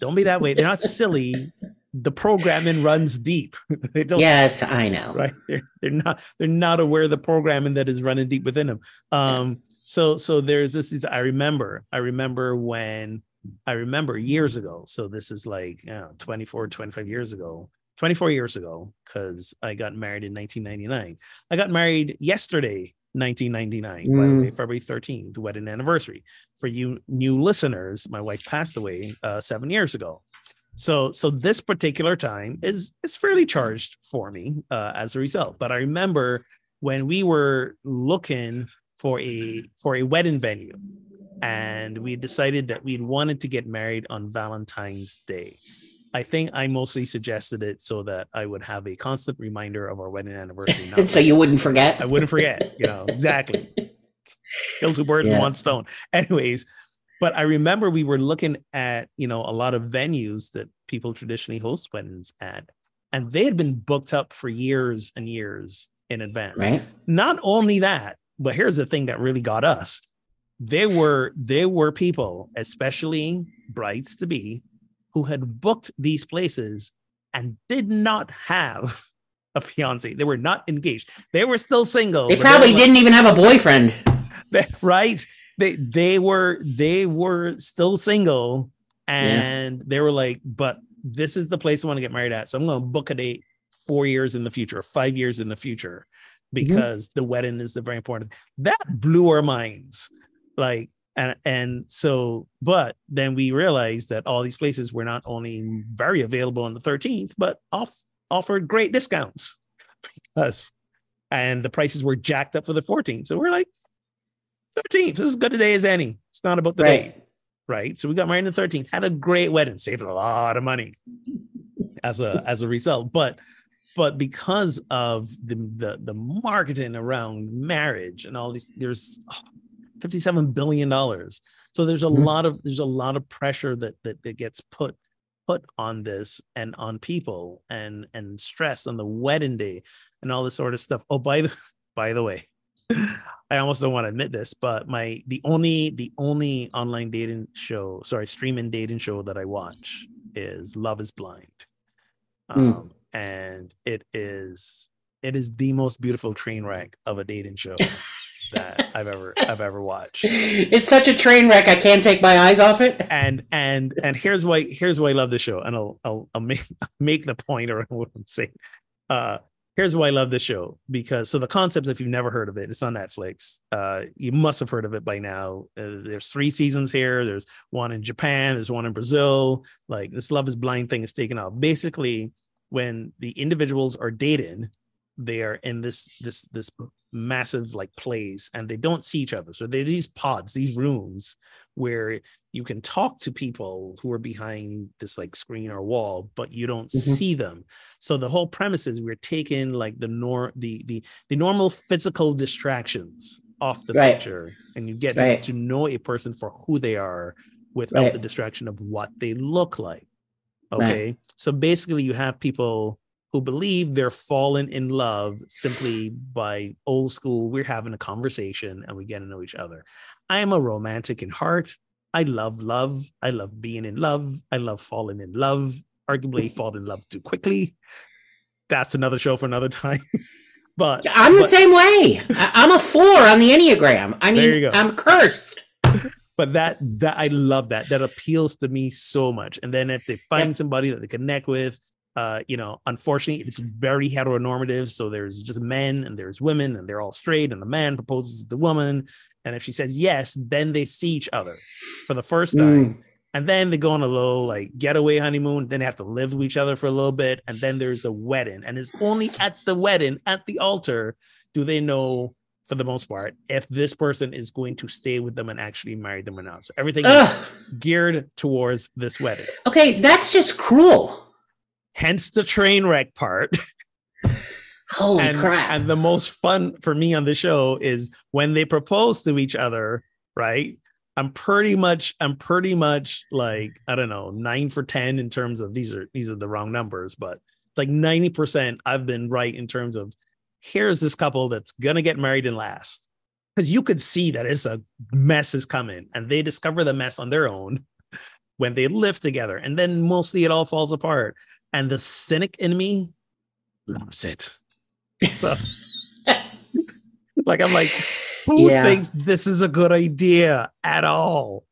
Don't be that way. They're not silly. The programming runs deep. They don't, yes, I know. Right? They're, they're not. They're not aware of the programming that is running deep within them. Um. So so there's this. Is I remember. I remember when. I remember years ago. So this is like you know, twenty-four, twenty-five years ago. twenty-four years ago, because I got married in nineteen ninety-nine. I got married yesterday, nineteen ninety-nine, mm. by the way, February thirteenth, the wedding anniversary. For you new listeners, my wife passed away uh, seven years ago. So so this particular time is, is fairly charged for me uh, as a result. But I remember when we were looking for a for a wedding venue, and we decided that we wanted to get married on Valentine's Day. I think I mostly suggested it so that I would have a constant reminder of our wedding anniversary. Not so you wouldn't forget. I wouldn't forget. You know, exactly. Kill two birds with yeah. one stone. Anyways. But I remember we were looking at, you know, a lot of venues that people traditionally host weddings at, and they had been booked up for years and years in advance. Right. Not only that, but here's the thing that really got us. There were, there were people, especially brides to be, who had booked these places and did not have a fiance. They were not engaged. They were still single. They probably they didn't like, even have a boyfriend. They, right. They they were they were still single, and yeah. they were like, but this is the place I want to get married at. So I'm going to book a date four years in the future, five years in the future, because mm-hmm. the wedding is the very important. That blew our minds. Like, and and so, but then we realized that all these places were not only very available on the thirteenth, but off, offered great discounts because, and the prices were jacked up for the fourteenth. So we're like, thirteenth, this is good today as any. It's not about the right. day, right? So we got married on the thirteenth, had a great wedding, saved a lot of money as a as a result. But but because of the the, the marketing around marriage and all these, there's oh, fifty-seven billion dollars. So there's a mm-hmm. lot of there's a lot of pressure that that, that gets put put on this and on people, and and stress on the wedding day and all this sort of stuff. Oh, by the by the way. I almost don't want to admit this, but my the only the only online dating show, sorry, streaming dating show that I watch is Love Is Blind, um, mm. and it is it is the most beautiful train wreck of a dating show that I've ever I've ever watched. It's such a train wreck. I can't take my eyes off it. And and and here's why here's why I love the show, and I'll I'll, I'll make make the point around what I'm saying. Uh, Here's why I love this show, because so the concept, if you've never heard of it, it's on Netflix. Uh, you must have heard of it by now. Uh, there's three seasons here. There's one in Japan. There's one in Brazil. Like, this Love Is Blind thing is taken out. Basically, when the individuals are dating, they are in this this this massive like place, and they don't see each other. So there are these pods, these rooms where you can talk to people who are behind this like screen or wall, but you don't mm-hmm. see them. So the whole premise is we're taking like the nor the the the normal physical distractions off the right. picture, and you get right. to, to know a person for who they are without right. the distraction of what they look like. Okay, right. So basically, you have people who believe they're falling in love simply by old school. We're having a conversation and we get to know each other. I am a romantic in heart. I love love. I love being in love. I love falling in love. Arguably, fall in love too quickly. That's another show for another time. But I'm the but, same way. I'm a four on the Enneagram. I mean, I'm cursed. But that that I love that. That appeals to me so much. And then if they find yep. somebody that they connect with, uh, you know, unfortunately, it's very heteronormative. So there's just men and there's women, and they're all straight. And the man proposes to the woman. And if she says yes, then they see each other for the first time. Mm. And then they go on a little like getaway honeymoon. Then they have to live with each other for a little bit. And then there's a wedding. And it's only at the wedding, at the altar, do they know, for the most part, if this person is going to stay with them and actually marry them or not. So everything Ugh. is geared towards this wedding. Okay, that's just cruel. Hence the train wreck part. Holy and, crap. And the most fun for me on the show is when they propose to each other, right? I'm pretty much, I'm pretty much like, I don't know, nine for ten in terms of these are, these are the wrong numbers, but like ninety percent I've been right in terms of here's this couple that's going to get married and last. Because you could see that it's a mess is coming and they discover the mess on their own when they live together. And then mostly it all falls apart. And the cynic in me loves it. So like, I'm like, who yeah. thinks this is a good idea at all?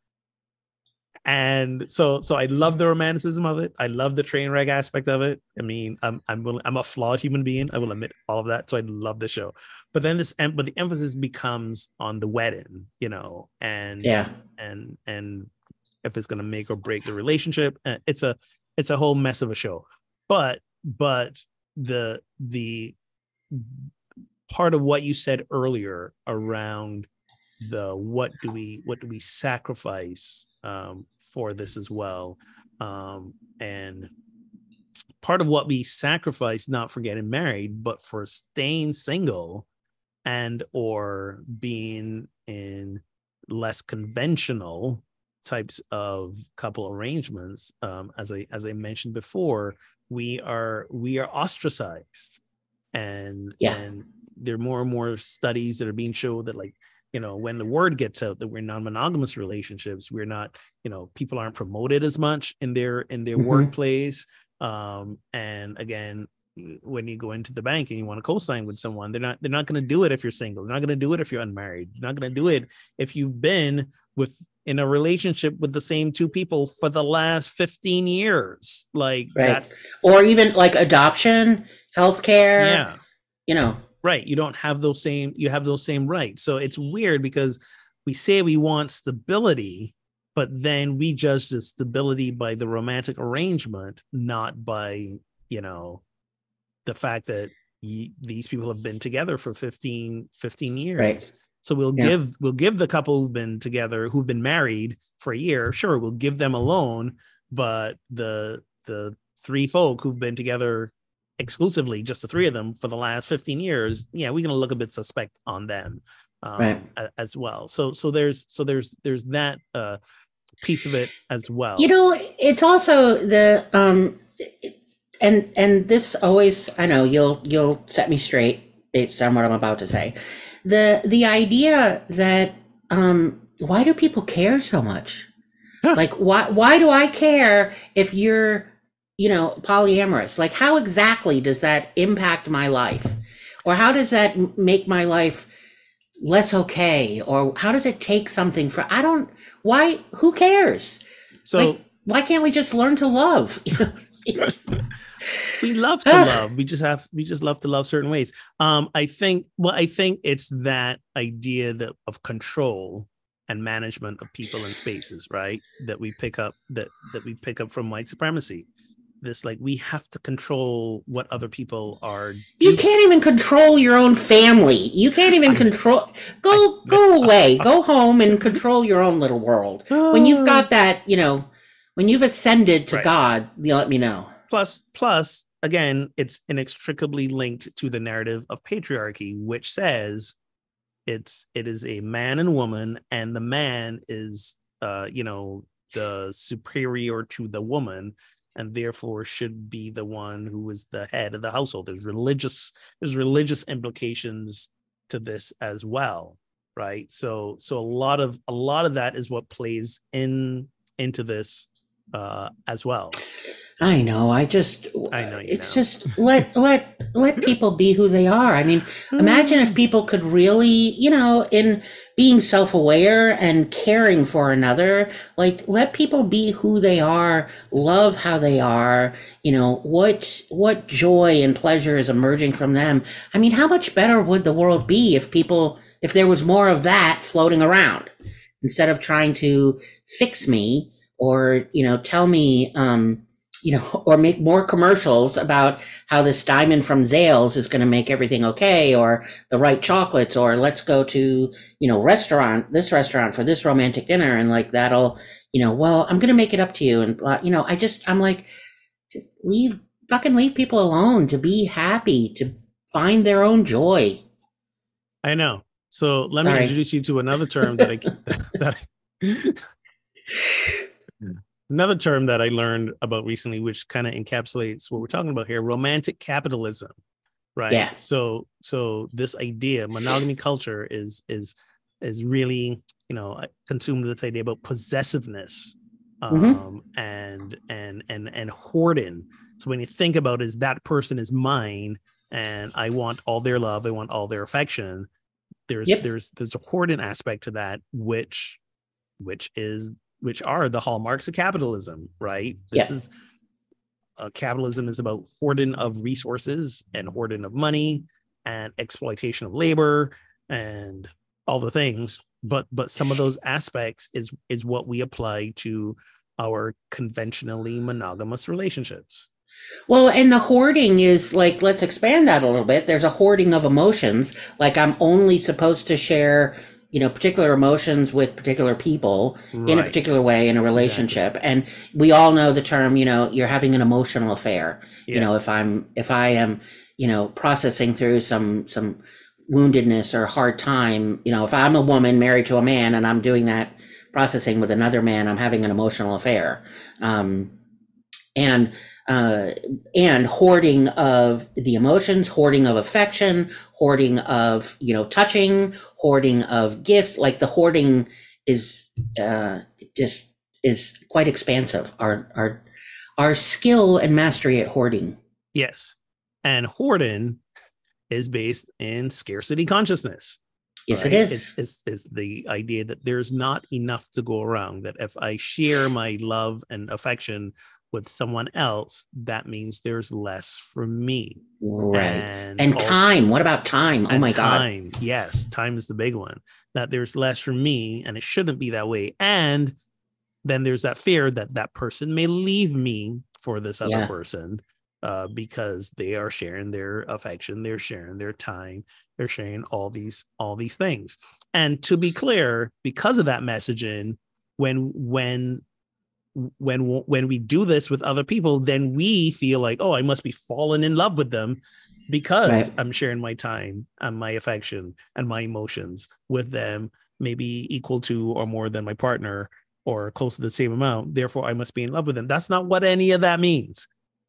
And so, so I love the romanticism of it. I love the train wreck aspect of it. I mean, I'm I'm willing, I'm a flawed human being. I will admit all of that. So I love the show. But then this, but the emphasis becomes on the wedding, you know, and yeah, and and if it's gonna make or break the relationship, it's a it's a whole mess of a show. But but the the part of what you said earlier around the what do we what do we sacrifice um for this as well, um and part of what we sacrifice not for getting married but for staying single and or being in less conventional types of couple arrangements, um as I as I mentioned before, we are we are ostracized, and yeah. and there are more and more studies that are being shown that, like, you know, when the word gets out that we're non-monogamous relationships, we're not, you know, people aren't promoted as much in their in their mm-hmm. workplace. Um, and again, when you go into the bank and you want to co-sign with someone, they're not they're not going to do it if you're single. They're not going to do it if you're unmarried. They're not going to do it if you've been with in a relationship with the same two people for the last fifteen years. Like right. that's or even like adoption, healthcare. Yeah, you know. Right. You don't have those same, you have those same rights. So it's weird because we say we want stability, but then we judge the stability by the romantic arrangement, not by, you know, the fact that you, these people have been together for fifteen years. Right. So we'll yeah. give, we'll give the couple who've been together, who've been married for a year. Sure. We'll give them a loan, but the, the three folk who've been together exclusively, just the three of them for the last fifteen years, yeah, we're gonna look a bit suspect on them, um, right. as well. So, so there's, so there's, there's that uh, piece of it as well. You know, it's also the, um, and and this always, I know you'll you'll set me straight based on what I'm about to say. The the idea that um, why do people care so much? Huh. Like, why why do I care if you're you know, polyamorous? Like, how exactly does that impact my life? Or how does that m- make my life less okay? Or how does it take something for, I don't, why, who cares? So like, why can't we just learn to love? We love to love. We just have, we just love to love certain ways. Um, I think, well, I think it's that idea that of control and management of people and spaces, right? That we pick up, that, that we pick up from white supremacy. This, like, we have to control what other people are doing. You can't even control your own family. You can't even control, go go away, go home and control your own little world. When you've got that, you know, when you've ascended to right. God, you let me know. Plus, plus, again, it's inextricably linked to the narrative of patriarchy, which says it's, it is a man and woman, and the man is, uh, you know, the superior to the woman, and therefore should be the one who is the head of the household. There's religious, there's religious implications to this as well, right? So, so a lot of a lot of that is what plays in into this uh, as well. I know. I just, I know. You it's know. Just let let let people be who they are. I mean, imagine if people could really, you know, in being self-aware and caring for another, like, let people be who they are, love how they are, you know, what what joy and pleasure is emerging from them. I mean, how much better would the world be if people, if there was more of that floating around instead of trying to fix me or, you know, tell me, um, you know, or make more commercials about how this diamond from Zales is going to make everything okay, or the right chocolates, or let's go to, you know, restaurant, this restaurant for this romantic dinner. And like, that'll, you know, well, I'm going to make it up to you. And, you know, I just, I'm like, just leave, fucking leave people alone to be happy, to find their own joy. I know. So let Sorry. me introduce you to another term that I, that I another term that I learned about recently, which kind of encapsulates what we're talking about here: romantic capitalism. Right. Yeah. So, so this idea, monogamy culture, is is is really, you know, consumed with this idea about possessiveness, um, mm-hmm. and and and and hoarding. So when you think about it, is that person is mine, and I want all their love, I want all their affection. There's yep. there's there's a hoarding aspect to that, which which is which are the hallmarks of capitalism, right? This yeah. is. Uh, capitalism is about hoarding of resources and hoarding of money and exploitation of labor and all the things. But but some of those aspects is is what we apply to our conventionally monogamous relationships. Well, and the hoarding is like, let's expand that a little bit. There's a hoarding of emotions. Like, I'm only supposed to share, you know, particular emotions with particular people right. in a particular way in a relationship. Exactly. And we all know the term, you know, you're having an emotional affair. Yes. You know, if I'm, if I am, you know, processing through some, some woundedness or hard time, you know, if I'm a woman married to a man and I'm doing that processing with another man, I'm having an emotional affair. Um, and, uh, and hoarding of the emotions, hoarding of affection, hoarding of, you know, touching, hoarding of gifts. Like, the hoarding is, uh, just is quite expansive. Our, our, our skill and mastery at hoarding. Yes. And hoarding is based in scarcity consciousness. Yes, right? It is. It's, it's, it's the idea that there's not enough to go around, that if I share my love and affection with someone else, that means there's less for me. Right. And, and also, time. What about time? Oh my time. God. Yes. Time is the big one. That there's less for me and it shouldn't be that way. And then there's that fear that that person may leave me for this other yeah. person uh, because they are sharing their affection. They're sharing their time. They're sharing all these, all these things. And to be clear, because of that messaging, when, when, when when we do this with other people, then we feel like, oh, I must be falling in love with them because right. I'm sharing my time and my affection and my emotions with them, maybe equal to or more than my partner or close to the same amount. Therefore, I must be in love with them. That's not what any of that means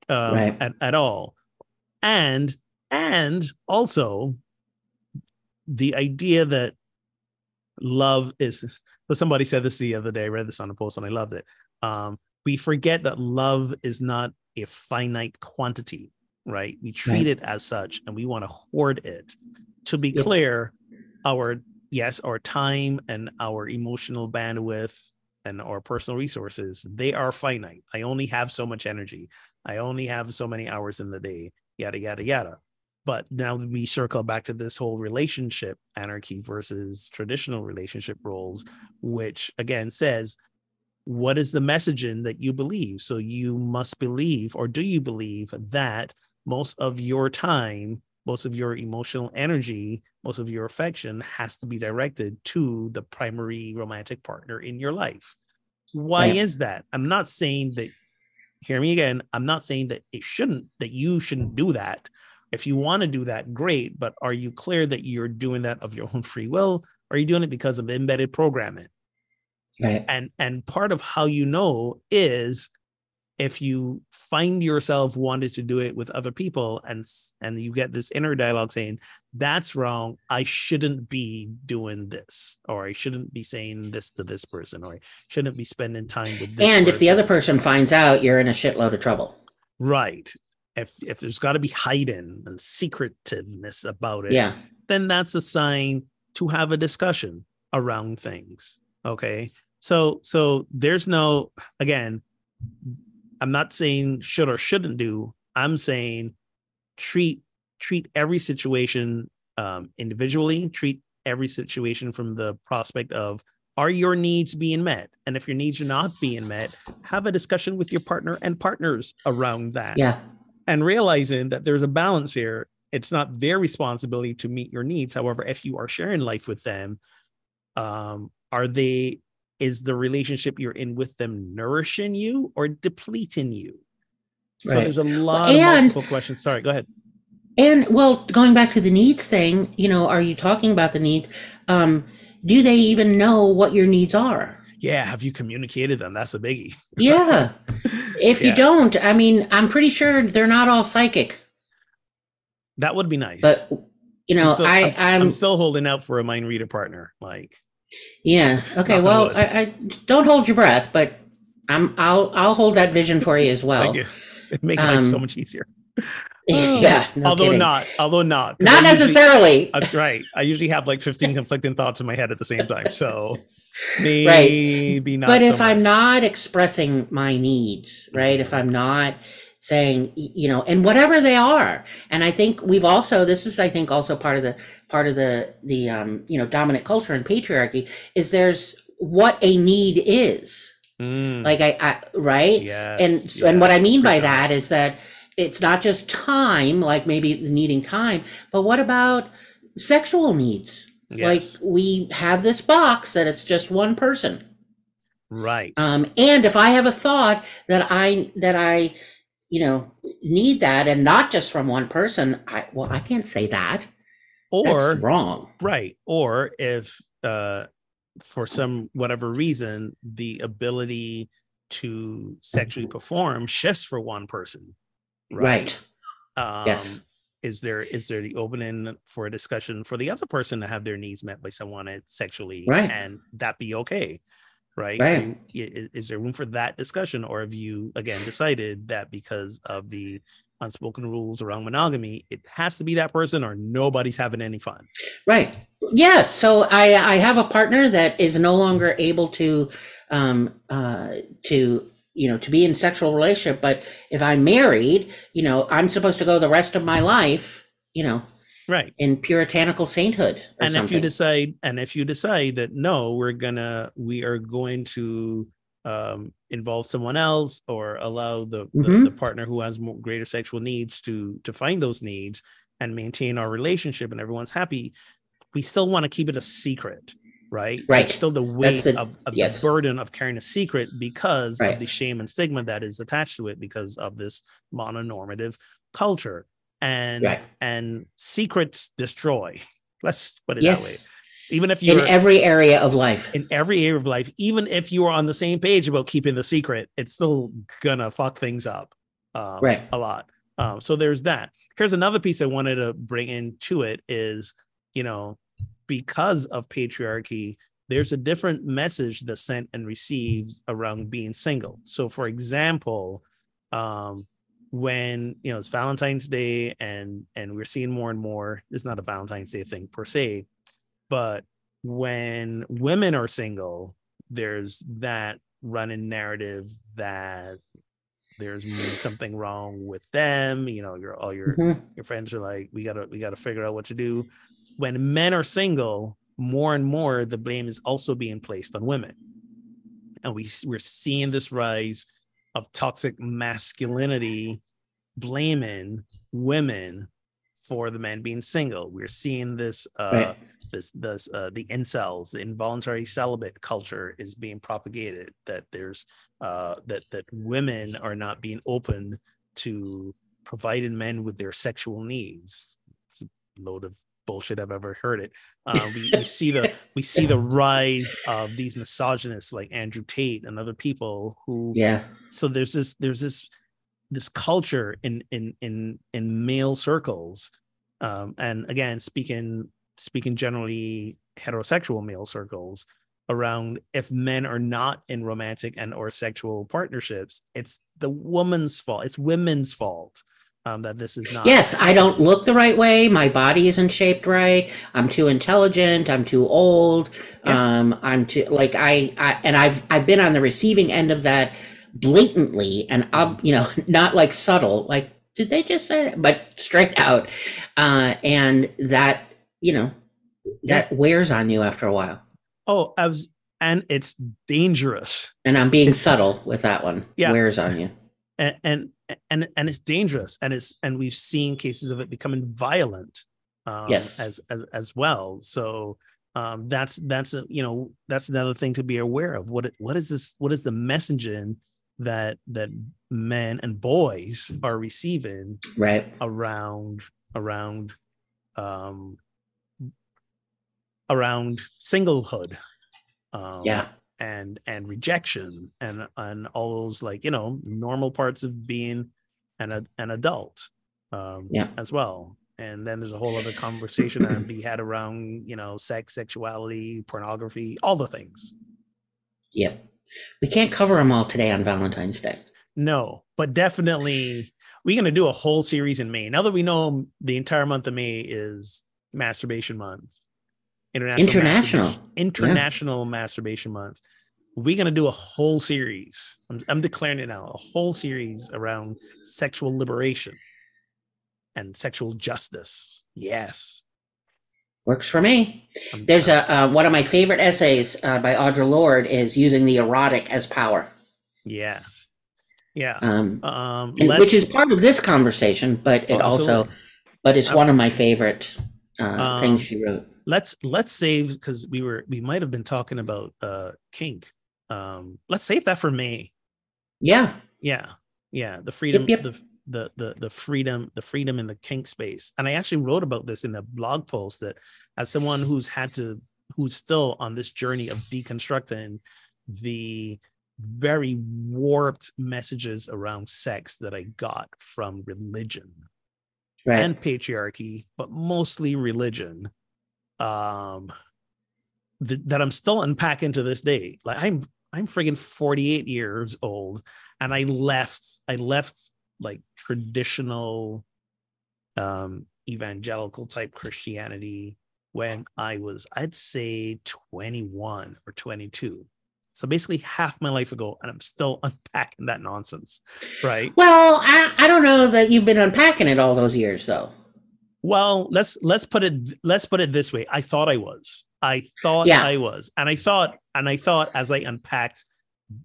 um, right. at, at all. And and also the idea that love is, well, somebody said this the other day, I read this on a post and I loved it. Um, we forget that love is not a finite quantity, right? We treat right. it as such, and we want to hoard it. To be yeah. clear, our, yes, our time and our emotional bandwidth and our personal resources, they are finite. I only have so much energy. I only have so many hours in the day, yada, yada, yada. But now we circle back to this whole relationship anarchy versus traditional relationship roles, which again says, what is the messaging that you believe? So you must believe, or do you believe that most of your time, most of your emotional energy, most of your affection has to be directed to the primary romantic partner in your life? Why yeah. is that? I'm not saying that, hear me again, I'm not saying that it shouldn't, that you shouldn't do that. If you want to do that, great. But are you clear that you're doing that of your own free will? Are you doing it because of embedded programming? Right. And and part of how you know is if you find yourself wanting to do it with other people and and you get this inner dialogue saying, that's wrong, I shouldn't be doing this, or I shouldn't be saying this to this person, or I shouldn't be spending time with this And person. If the other person finds out, you're in a shitload of trouble. Right. If if there's got to be hiding and secretiveness about it, yeah. then that's a sign to have a discussion around things. Okay. So, so there's no, again, I'm not saying should or shouldn't do. I'm saying treat, treat every situation um, individually, treat every situation from the prospect of, are your needs being met? And if your needs are not being met, have a discussion with your partner and partners around that. Yeah. And realizing that there's a balance here. It's not their responsibility to meet your needs. However, if you are sharing life with them, um, Are they, is the relationship you're in with them nourishing you or depleting you? Right. So there's a lot well, and, of multiple questions. Sorry, go ahead. And well, going back to the needs thing, you know, are you talking about the needs? Um, do they even know what your needs are? Yeah. Have you communicated them? That's a biggie. Yeah. If yeah. you don't, I mean, I'm pretty sure they're not all psychic. That would be nice. But, you know, I'm still, I, I'm, I'm, I'm still holding out for a mind reader partner. Like, yeah. Okay. Well, I, I don't hold your breath, but I'm, I'll, I'll hold that vision for you as well. Thank you. It makes um, life so much easier. Oh. Yeah, no although kidding. not, although not, not I necessarily. Usually, right, I usually have like fifteen conflicting thoughts in my head at the same time, so maybe right. not. But if so I'm not expressing my needs, right? If I'm not saying, you know, and whatever they are, and I think we've also this is, I think, also part of the part of the the um, you know, dominant culture and patriarchy is there's what a need is, mm. like I, I right, yes, and yes, and what I mean by sure. that is that. It's not just time, like maybe needing time, but what about sexual needs? Yes. Like we have this box that it's just one person. Right. Um, and if I have a thought that I, that I, you know, need that and not just from one person, I, well, I can't say that. Or that's wrong. Right. Or if, uh, for some, whatever reason, the ability to sexually perform shifts for one person. Right. right. Um, yes. Is there is there the opening for a discussion for the other person to have their needs met by someone sexually, right. and that be okay, right? Right. I mean, is, is there room for that discussion, or have you again decided that because of the unspoken rules around monogamy, it has to be that person, or nobody's having any fun? Right. Yes. So I I have a partner that is no longer able to um uh to. you know, to be in sexual relationship, but if I'm married, you know, I'm supposed to go the rest of my life, you know, right. in puritanical sainthood. Or and something. if you decide, and if you decide that, no, we're gonna, we are going to um, involve someone else or allow the, mm-hmm. the, the partner who has more, greater sexual needs to, to find those needs and maintain our relationship and everyone's happy, we still want to keep it a secret. Right. Right. It's still the weight the, of, of yes. the burden of carrying a secret because right. of the shame and stigma that is attached to it because of this mononormative culture. And right. and secrets destroy. Let's put it yes. that way. Even if you're in every area of life. In every area of life, even if you are on the same page about keeping the secret, it's still gonna fuck things up um, right. a lot. Um, so there's that. Here's another piece I wanted to bring into it is, you know, because of patriarchy, there's a different message that's sent and received around being single. So, for example, um, when you know it's Valentine's Day, and and we're seeing more and more. It's not a Valentine's Day thing per se, but when women are single, there's that running narrative that there's something wrong with them. You know, your all your mm-hmm. your friends are like, we gotta we gotta figure out what to do. When men are single, more and more the blame is also being placed on women, and we we're seeing this rise of toxic masculinity, blaming women for the men being single. We're seeing this uh, right. this this uh, the incels, the involuntary celibate culture is being propagated. That there's uh, that that women are not being open to providing men with their sexual needs. It's a load of bullshit I've ever heard it. Uh, we, we see the we see the rise of these misogynists like Andrew Tate and other people who yeah. So there's this there's this this culture in in in in male circles, um, and again speaking speaking generally heterosexual male circles around if men are not in romantic and or sexual partnerships, it's the woman's fault. It's women's fault. Um, that this is not. Yes, I don't look the right way. My body isn't shaped right. I'm too intelligent. I'm too old. Yeah. Um, I'm too like I, I. And I've I've been on the receiving end of that blatantly and um, you know, not like subtle. Like, did they just say that? But straight out. Uh, and that you know, that yeah. wears on you after a while. Oh, I was, and it's dangerous. And I'm being it's, subtle with that one. Yeah, wears on you. And. and And and it's dangerous, and it's and we've seen cases of it becoming violent, um, yes, as, as as well. So um, that's that's a, you know that's another thing to be aware of. What what is this? What is the messaging that that men and boys are receiving right. around around um, around singlehood, um, yeah, and and rejection, and and all those, like, you know, normal parts of being an an adult, um, yeah, as well. And then there's a whole other conversation that we had around, you know, sex, sexuality, pornography, all the things. Yeah. We can't cover them all today on Valentine's Day. No, but definitely we're going to do a whole series in May. Now that we know the entire month of May is Masturbation Month, International International Masturbation, International yeah. Masturbation Month, we're going to do a whole series. I'm, I'm declaring it now, a whole series around sexual liberation and sexual justice. Yes. Works for me. There's a uh, one of my favorite essays uh, by Audre Lorde is using the erotic as power. Yeah. Yeah. Um, um, and, which is part of this conversation, but it also, also but it's um, one of my favorite uh, um, things she wrote. Let's let's save, because we were we might have been talking about uh, kink. Um, let's save that for May. Yeah. Yeah. Yeah. The freedom. Yep, yep. The, The, the the freedom the freedom in the kink space. And I actually wrote about this in a blog post, that as someone who's had to who's still on this journey of deconstructing the very warped messages around sex that I got from religion, right, and patriarchy, but mostly religion, um th- that I'm still unpacking to this day. Like, I'm I'm friggin' forty-eight years old, and I left I left like traditional um evangelical type Christianity when I was, I'd say twenty-one or twenty-two, so basically half my life ago, and I'm still unpacking that nonsense. Right. Well, I, I don't know that you've been unpacking it all those years though. Well, let's let's put it let's put it this way. I thought I was I thought yeah. I was and I thought and I thought as I unpacked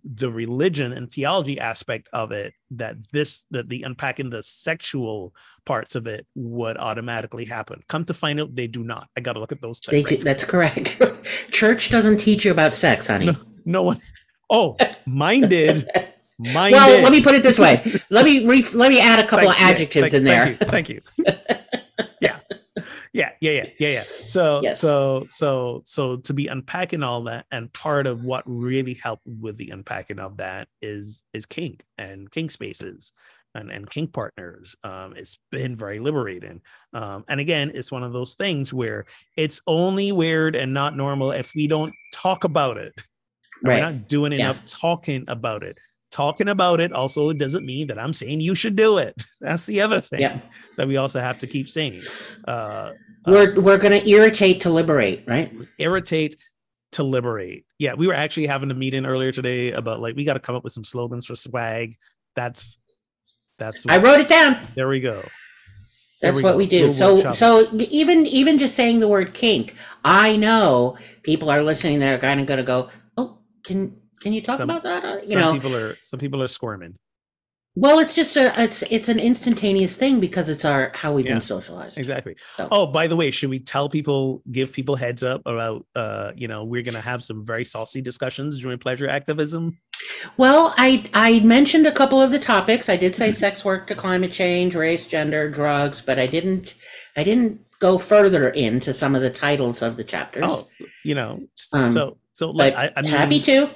the religion and theology aspect of it, that this, that the unpacking the sexual parts of it would automatically happen. Come to find out, they do not. I got to look at those things. Right, that's correct. Church doesn't teach you about sex, honey. No, no one. Oh, mine did. Mine well, did. Let me put it this way. Let me re, let me add a couple thank, of adjectives yeah, thank, in thank there. You, thank you. Yeah. Yeah, yeah, yeah, yeah, yeah. So, yes. so, so, so to be unpacking all that, and part of what really helped with the unpacking of that is is kink and kink spaces and and kink partners. Um, it's been very liberating. Um, and again, it's one of those things where it's only weird and not normal if we don't talk about it. Right. We're not doing yeah. enough talking about it. Talking about it also doesn't mean that I'm saying you should do it. That's the other thing yeah. that we also have to keep saying. Uh, we're um, we're going to irritate to liberate, right? Irritate to liberate. Yeah, we were actually having a meeting earlier today about, like, we got to come up with some slogans for swag. That's that's. What, I wrote it down. There we go. That's we what go. we do. We'll so so even even just saying the word kink, I know people are listening. They're kind of going to go, oh, can. Can you talk some, about that? You some know, people are some people are squirming. Well, it's just a it's it's an instantaneous thing because it's our how we've yeah, been socialized. Exactly. So. Oh, by the way, should we tell people, give people heads up about uh, you know, we're gonna have some very saucy discussions during Pleasure Activism? Well, I I mentioned a couple of the topics. I did say sex work to climate change, race, gender, drugs, but I didn't I didn't go further into some of the titles of the chapters. Oh, you know, um, so so like I, I mean, happy to.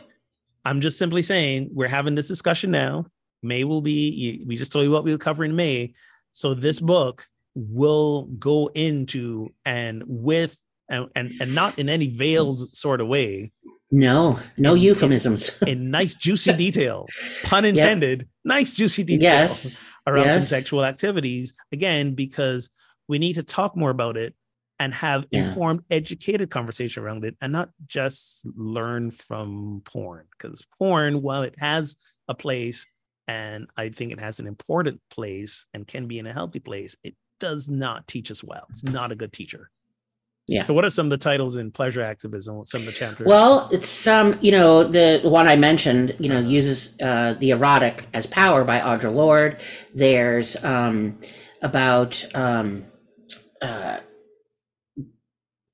I'm just simply saying we're having this discussion now. May will be, we just told you what we'll cover in May. So this book will go into and with, and and, and not in any veiled sort of way. No, no in, euphemisms. In, in nice juicy detail, pun intended, yep. nice juicy detail yes. around yes. some sexual activities. Again, because we need to talk more about it and have yeah. informed, educated conversation around it, and not just learn from porn. Because porn, while it has a place, and I think it has an important place and can be in a healthy place, it does not teach us well. It's not a good teacher. Yeah. So what are some of the titles in Pleasure Activism? Some of the chapters? Well, it's some, um, you know, the one I mentioned, you know, uses uh, the erotic as power by Audre Lorde. There's um, about... Um, uh,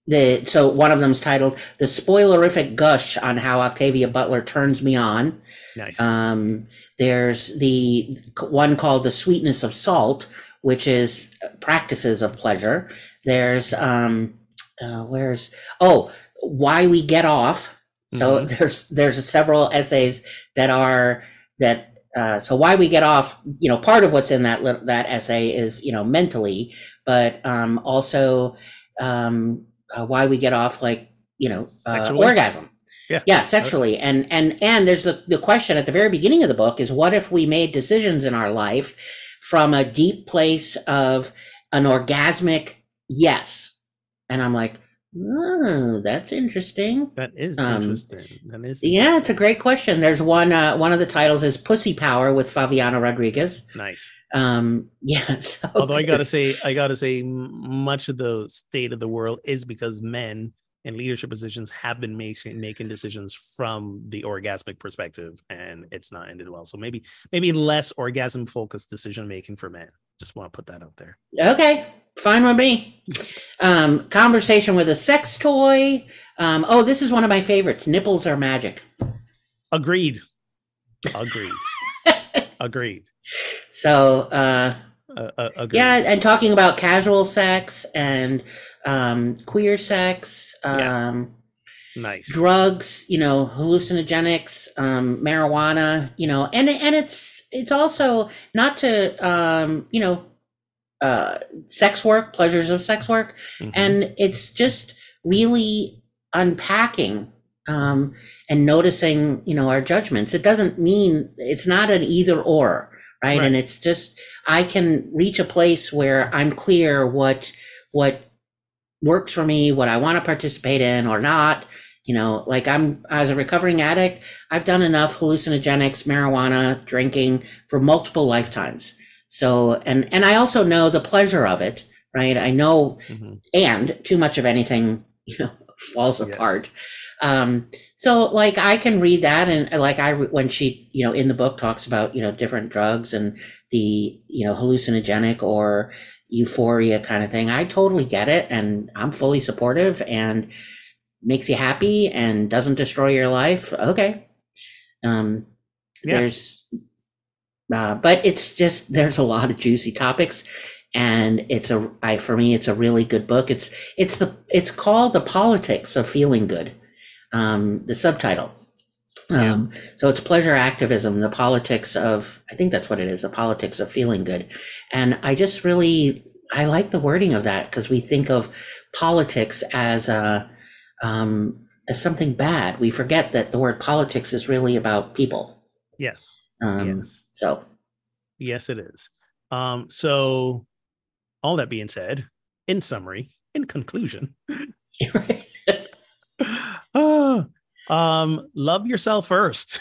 The, so one of them's titled "The Spoilerific Gush on How Octavia Butler Turns Me On." Nice. Um, there's the one called "The Sweetness of Salt," which is practices of pleasure. There's um, uh, where's oh why we get off. So mm-hmm. there's there's several essays that are that. Uh, so why we get off, you know, part of what's in that that essay is, you know, mentally, but um, also um, uh, why we get off, like, you know, uh, orgasm. Yeah. Yeah, sexually. And and and there's the, the question at the very beginning of the book is, what if we made decisions in our life from a deep place of an orgasmic yes? And I'm like, oh, that's interesting. That is um, interesting. That is interesting. Yeah, it's a great question. There's one. Uh, one of the titles is "Pussy Power" with Fabiano Rodriguez. Nice. Um, yeah. So Although I gotta say, I gotta say, much of the state of the world is because men in leadership positions have been making making decisions from the orgasmic perspective, and it's not ended well. So maybe maybe less orgasm focused decision making for men. Just want to put that out there. Okay. Fine with me. Um, conversation with a sex toy. Um, oh, this is one of my favorites. Nipples are magic. Agreed. Agreed. Agreed. So, uh, uh, uh, agreed. Yeah, and talking about casual sex and um, queer sex, um, yeah. Nice. Drugs, you know, hallucinogenics, um, marijuana, you know, and and it's it's also not to um, you know. Uh, sex work, pleasures of sex work. Mm-hmm. And it's just really unpacking um, and noticing, you know, our judgments. It doesn't mean it's not an either or, right? Right. And it's just, I can reach a place where I'm clear what, what works for me, what I want to participate in or not. You know, like I'm, as a recovering addict, I've done enough hallucinogenics, marijuana, drinking for multiple lifetimes. So, and, and I also know the pleasure of it, right? I know, mm-hmm. and too much of anything, you know, falls yes. apart. Um, so like I can read that. And like I, when she, you know, in the book talks about, you know, different drugs and the, you know, hallucinogenic or euphoria kind of thing, I totally get it. And I'm fully supportive and makes you happy and doesn't destroy your life. Okay. Um, yeah. There's, Uh, but it's just, there's a lot of juicy topics, and it's a, I, for me, it's a really good book. It's, it's the, it's called The Politics of Feeling Good, um, the subtitle. Um, yeah. So it's Pleasure Activism, The Politics of, I think that's what it is, The Politics of Feeling Good. And I just really, I like the wording of that, because we think of politics as, a, um, as something bad. We forget that the word politics is really about people. Yes. Um, yes. So, yes, it is. Um, so, all that being said, in summary, in conclusion, oh, um, love yourself first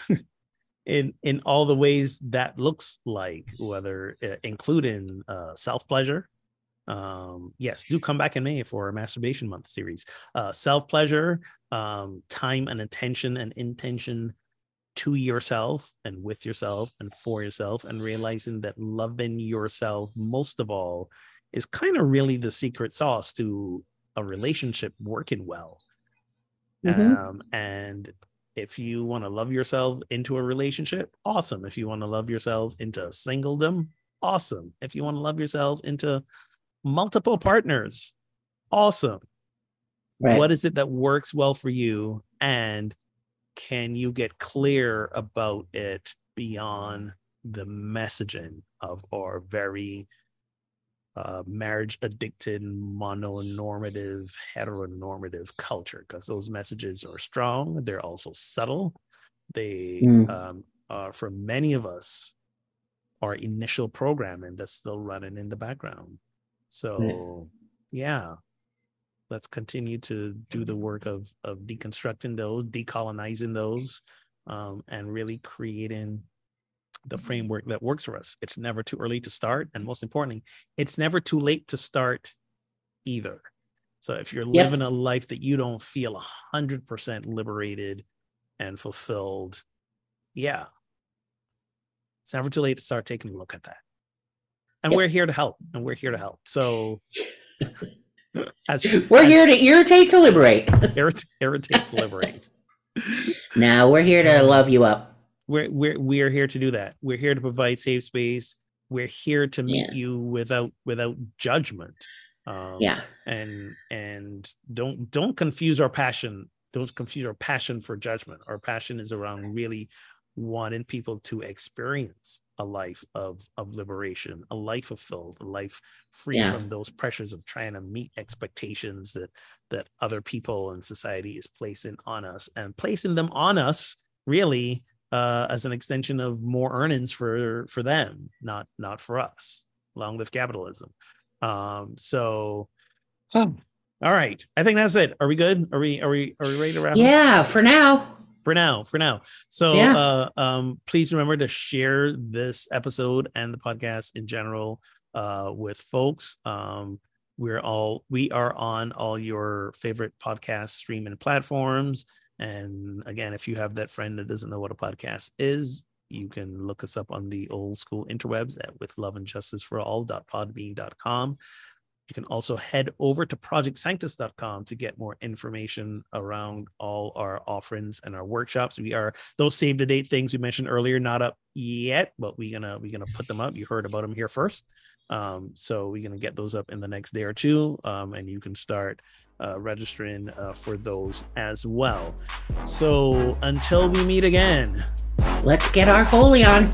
in in all the ways that looks like, whether uh, including uh, self pleasure. Um, yes, do come back in May for our Masturbation Month series. Uh, self pleasure, um, time and attention and intention to yourself and with yourself and for yourself, and realizing that loving yourself most of all is kind of really the secret sauce to a relationship working well. Mm-hmm. Um, and if you want to love yourself into a relationship, awesome. If you want to love yourself into singledom, awesome. If you want to love yourself into multiple partners, awesome. Right. What is it that works well for you? And can you get clear about it beyond the messaging of our very uh, marriage-addicted, mononormative, heteronormative culture? Because those messages are strong. They're also subtle. They, mm. um, are, for many of us, our initial programming that's still running in the background. So, mm. yeah. Let's continue to do the work of of deconstructing those, decolonizing those, um, and really creating the framework that works for us. It's never too early to start. And most importantly, it's never too late to start either. So if you're yep. living a life that you don't feel one hundred percent liberated and fulfilled, yeah, it's never too late to start taking a look at that. And yep. we're here to help. And we're here to help. So... As, we're as, here to irritate to liberate. irrit- irritate to liberate. Now we're here to love you up. We're we're we're here to do that. We're here to provide safe space. We're here to meet yeah. you without without judgment. Um, yeah. And and don't don't confuse our passion. Don't confuse our passion for judgment. Our passion is around really wanting people to experience a life of, of liberation, a life fulfilled, a life free yeah. from those pressures of trying to meet expectations that that other people and society is placing on us, and placing them on us really uh, as an extension of more earnings for for them, not not for us. Long live capitalism. Um, so. Oh. All right. I think that's it. Are we good? Are we, are we, are we ready to wrap yeah, up? Yeah, for now. For now, for now. So yeah. uh, um, please remember to share this episode and the podcast in general uh, with folks. Um, we're all, we are on all your favorite podcast streaming platforms. And again, if you have that friend that doesn't know what a podcast is, you can look us up on the old school interwebs at with love and justice for all dot podbean dot com. You can also head over to project sanctus dot com to get more information around all our offerings and our workshops. We are, those save the date things we mentioned earlier, not up yet, but we're gonna we're gonna put them up. You heard about them here first, um, so we're gonna get those up in the next day or two, um, and you can start uh, registering uh, for those as well. So until we meet again, let's get our holy on.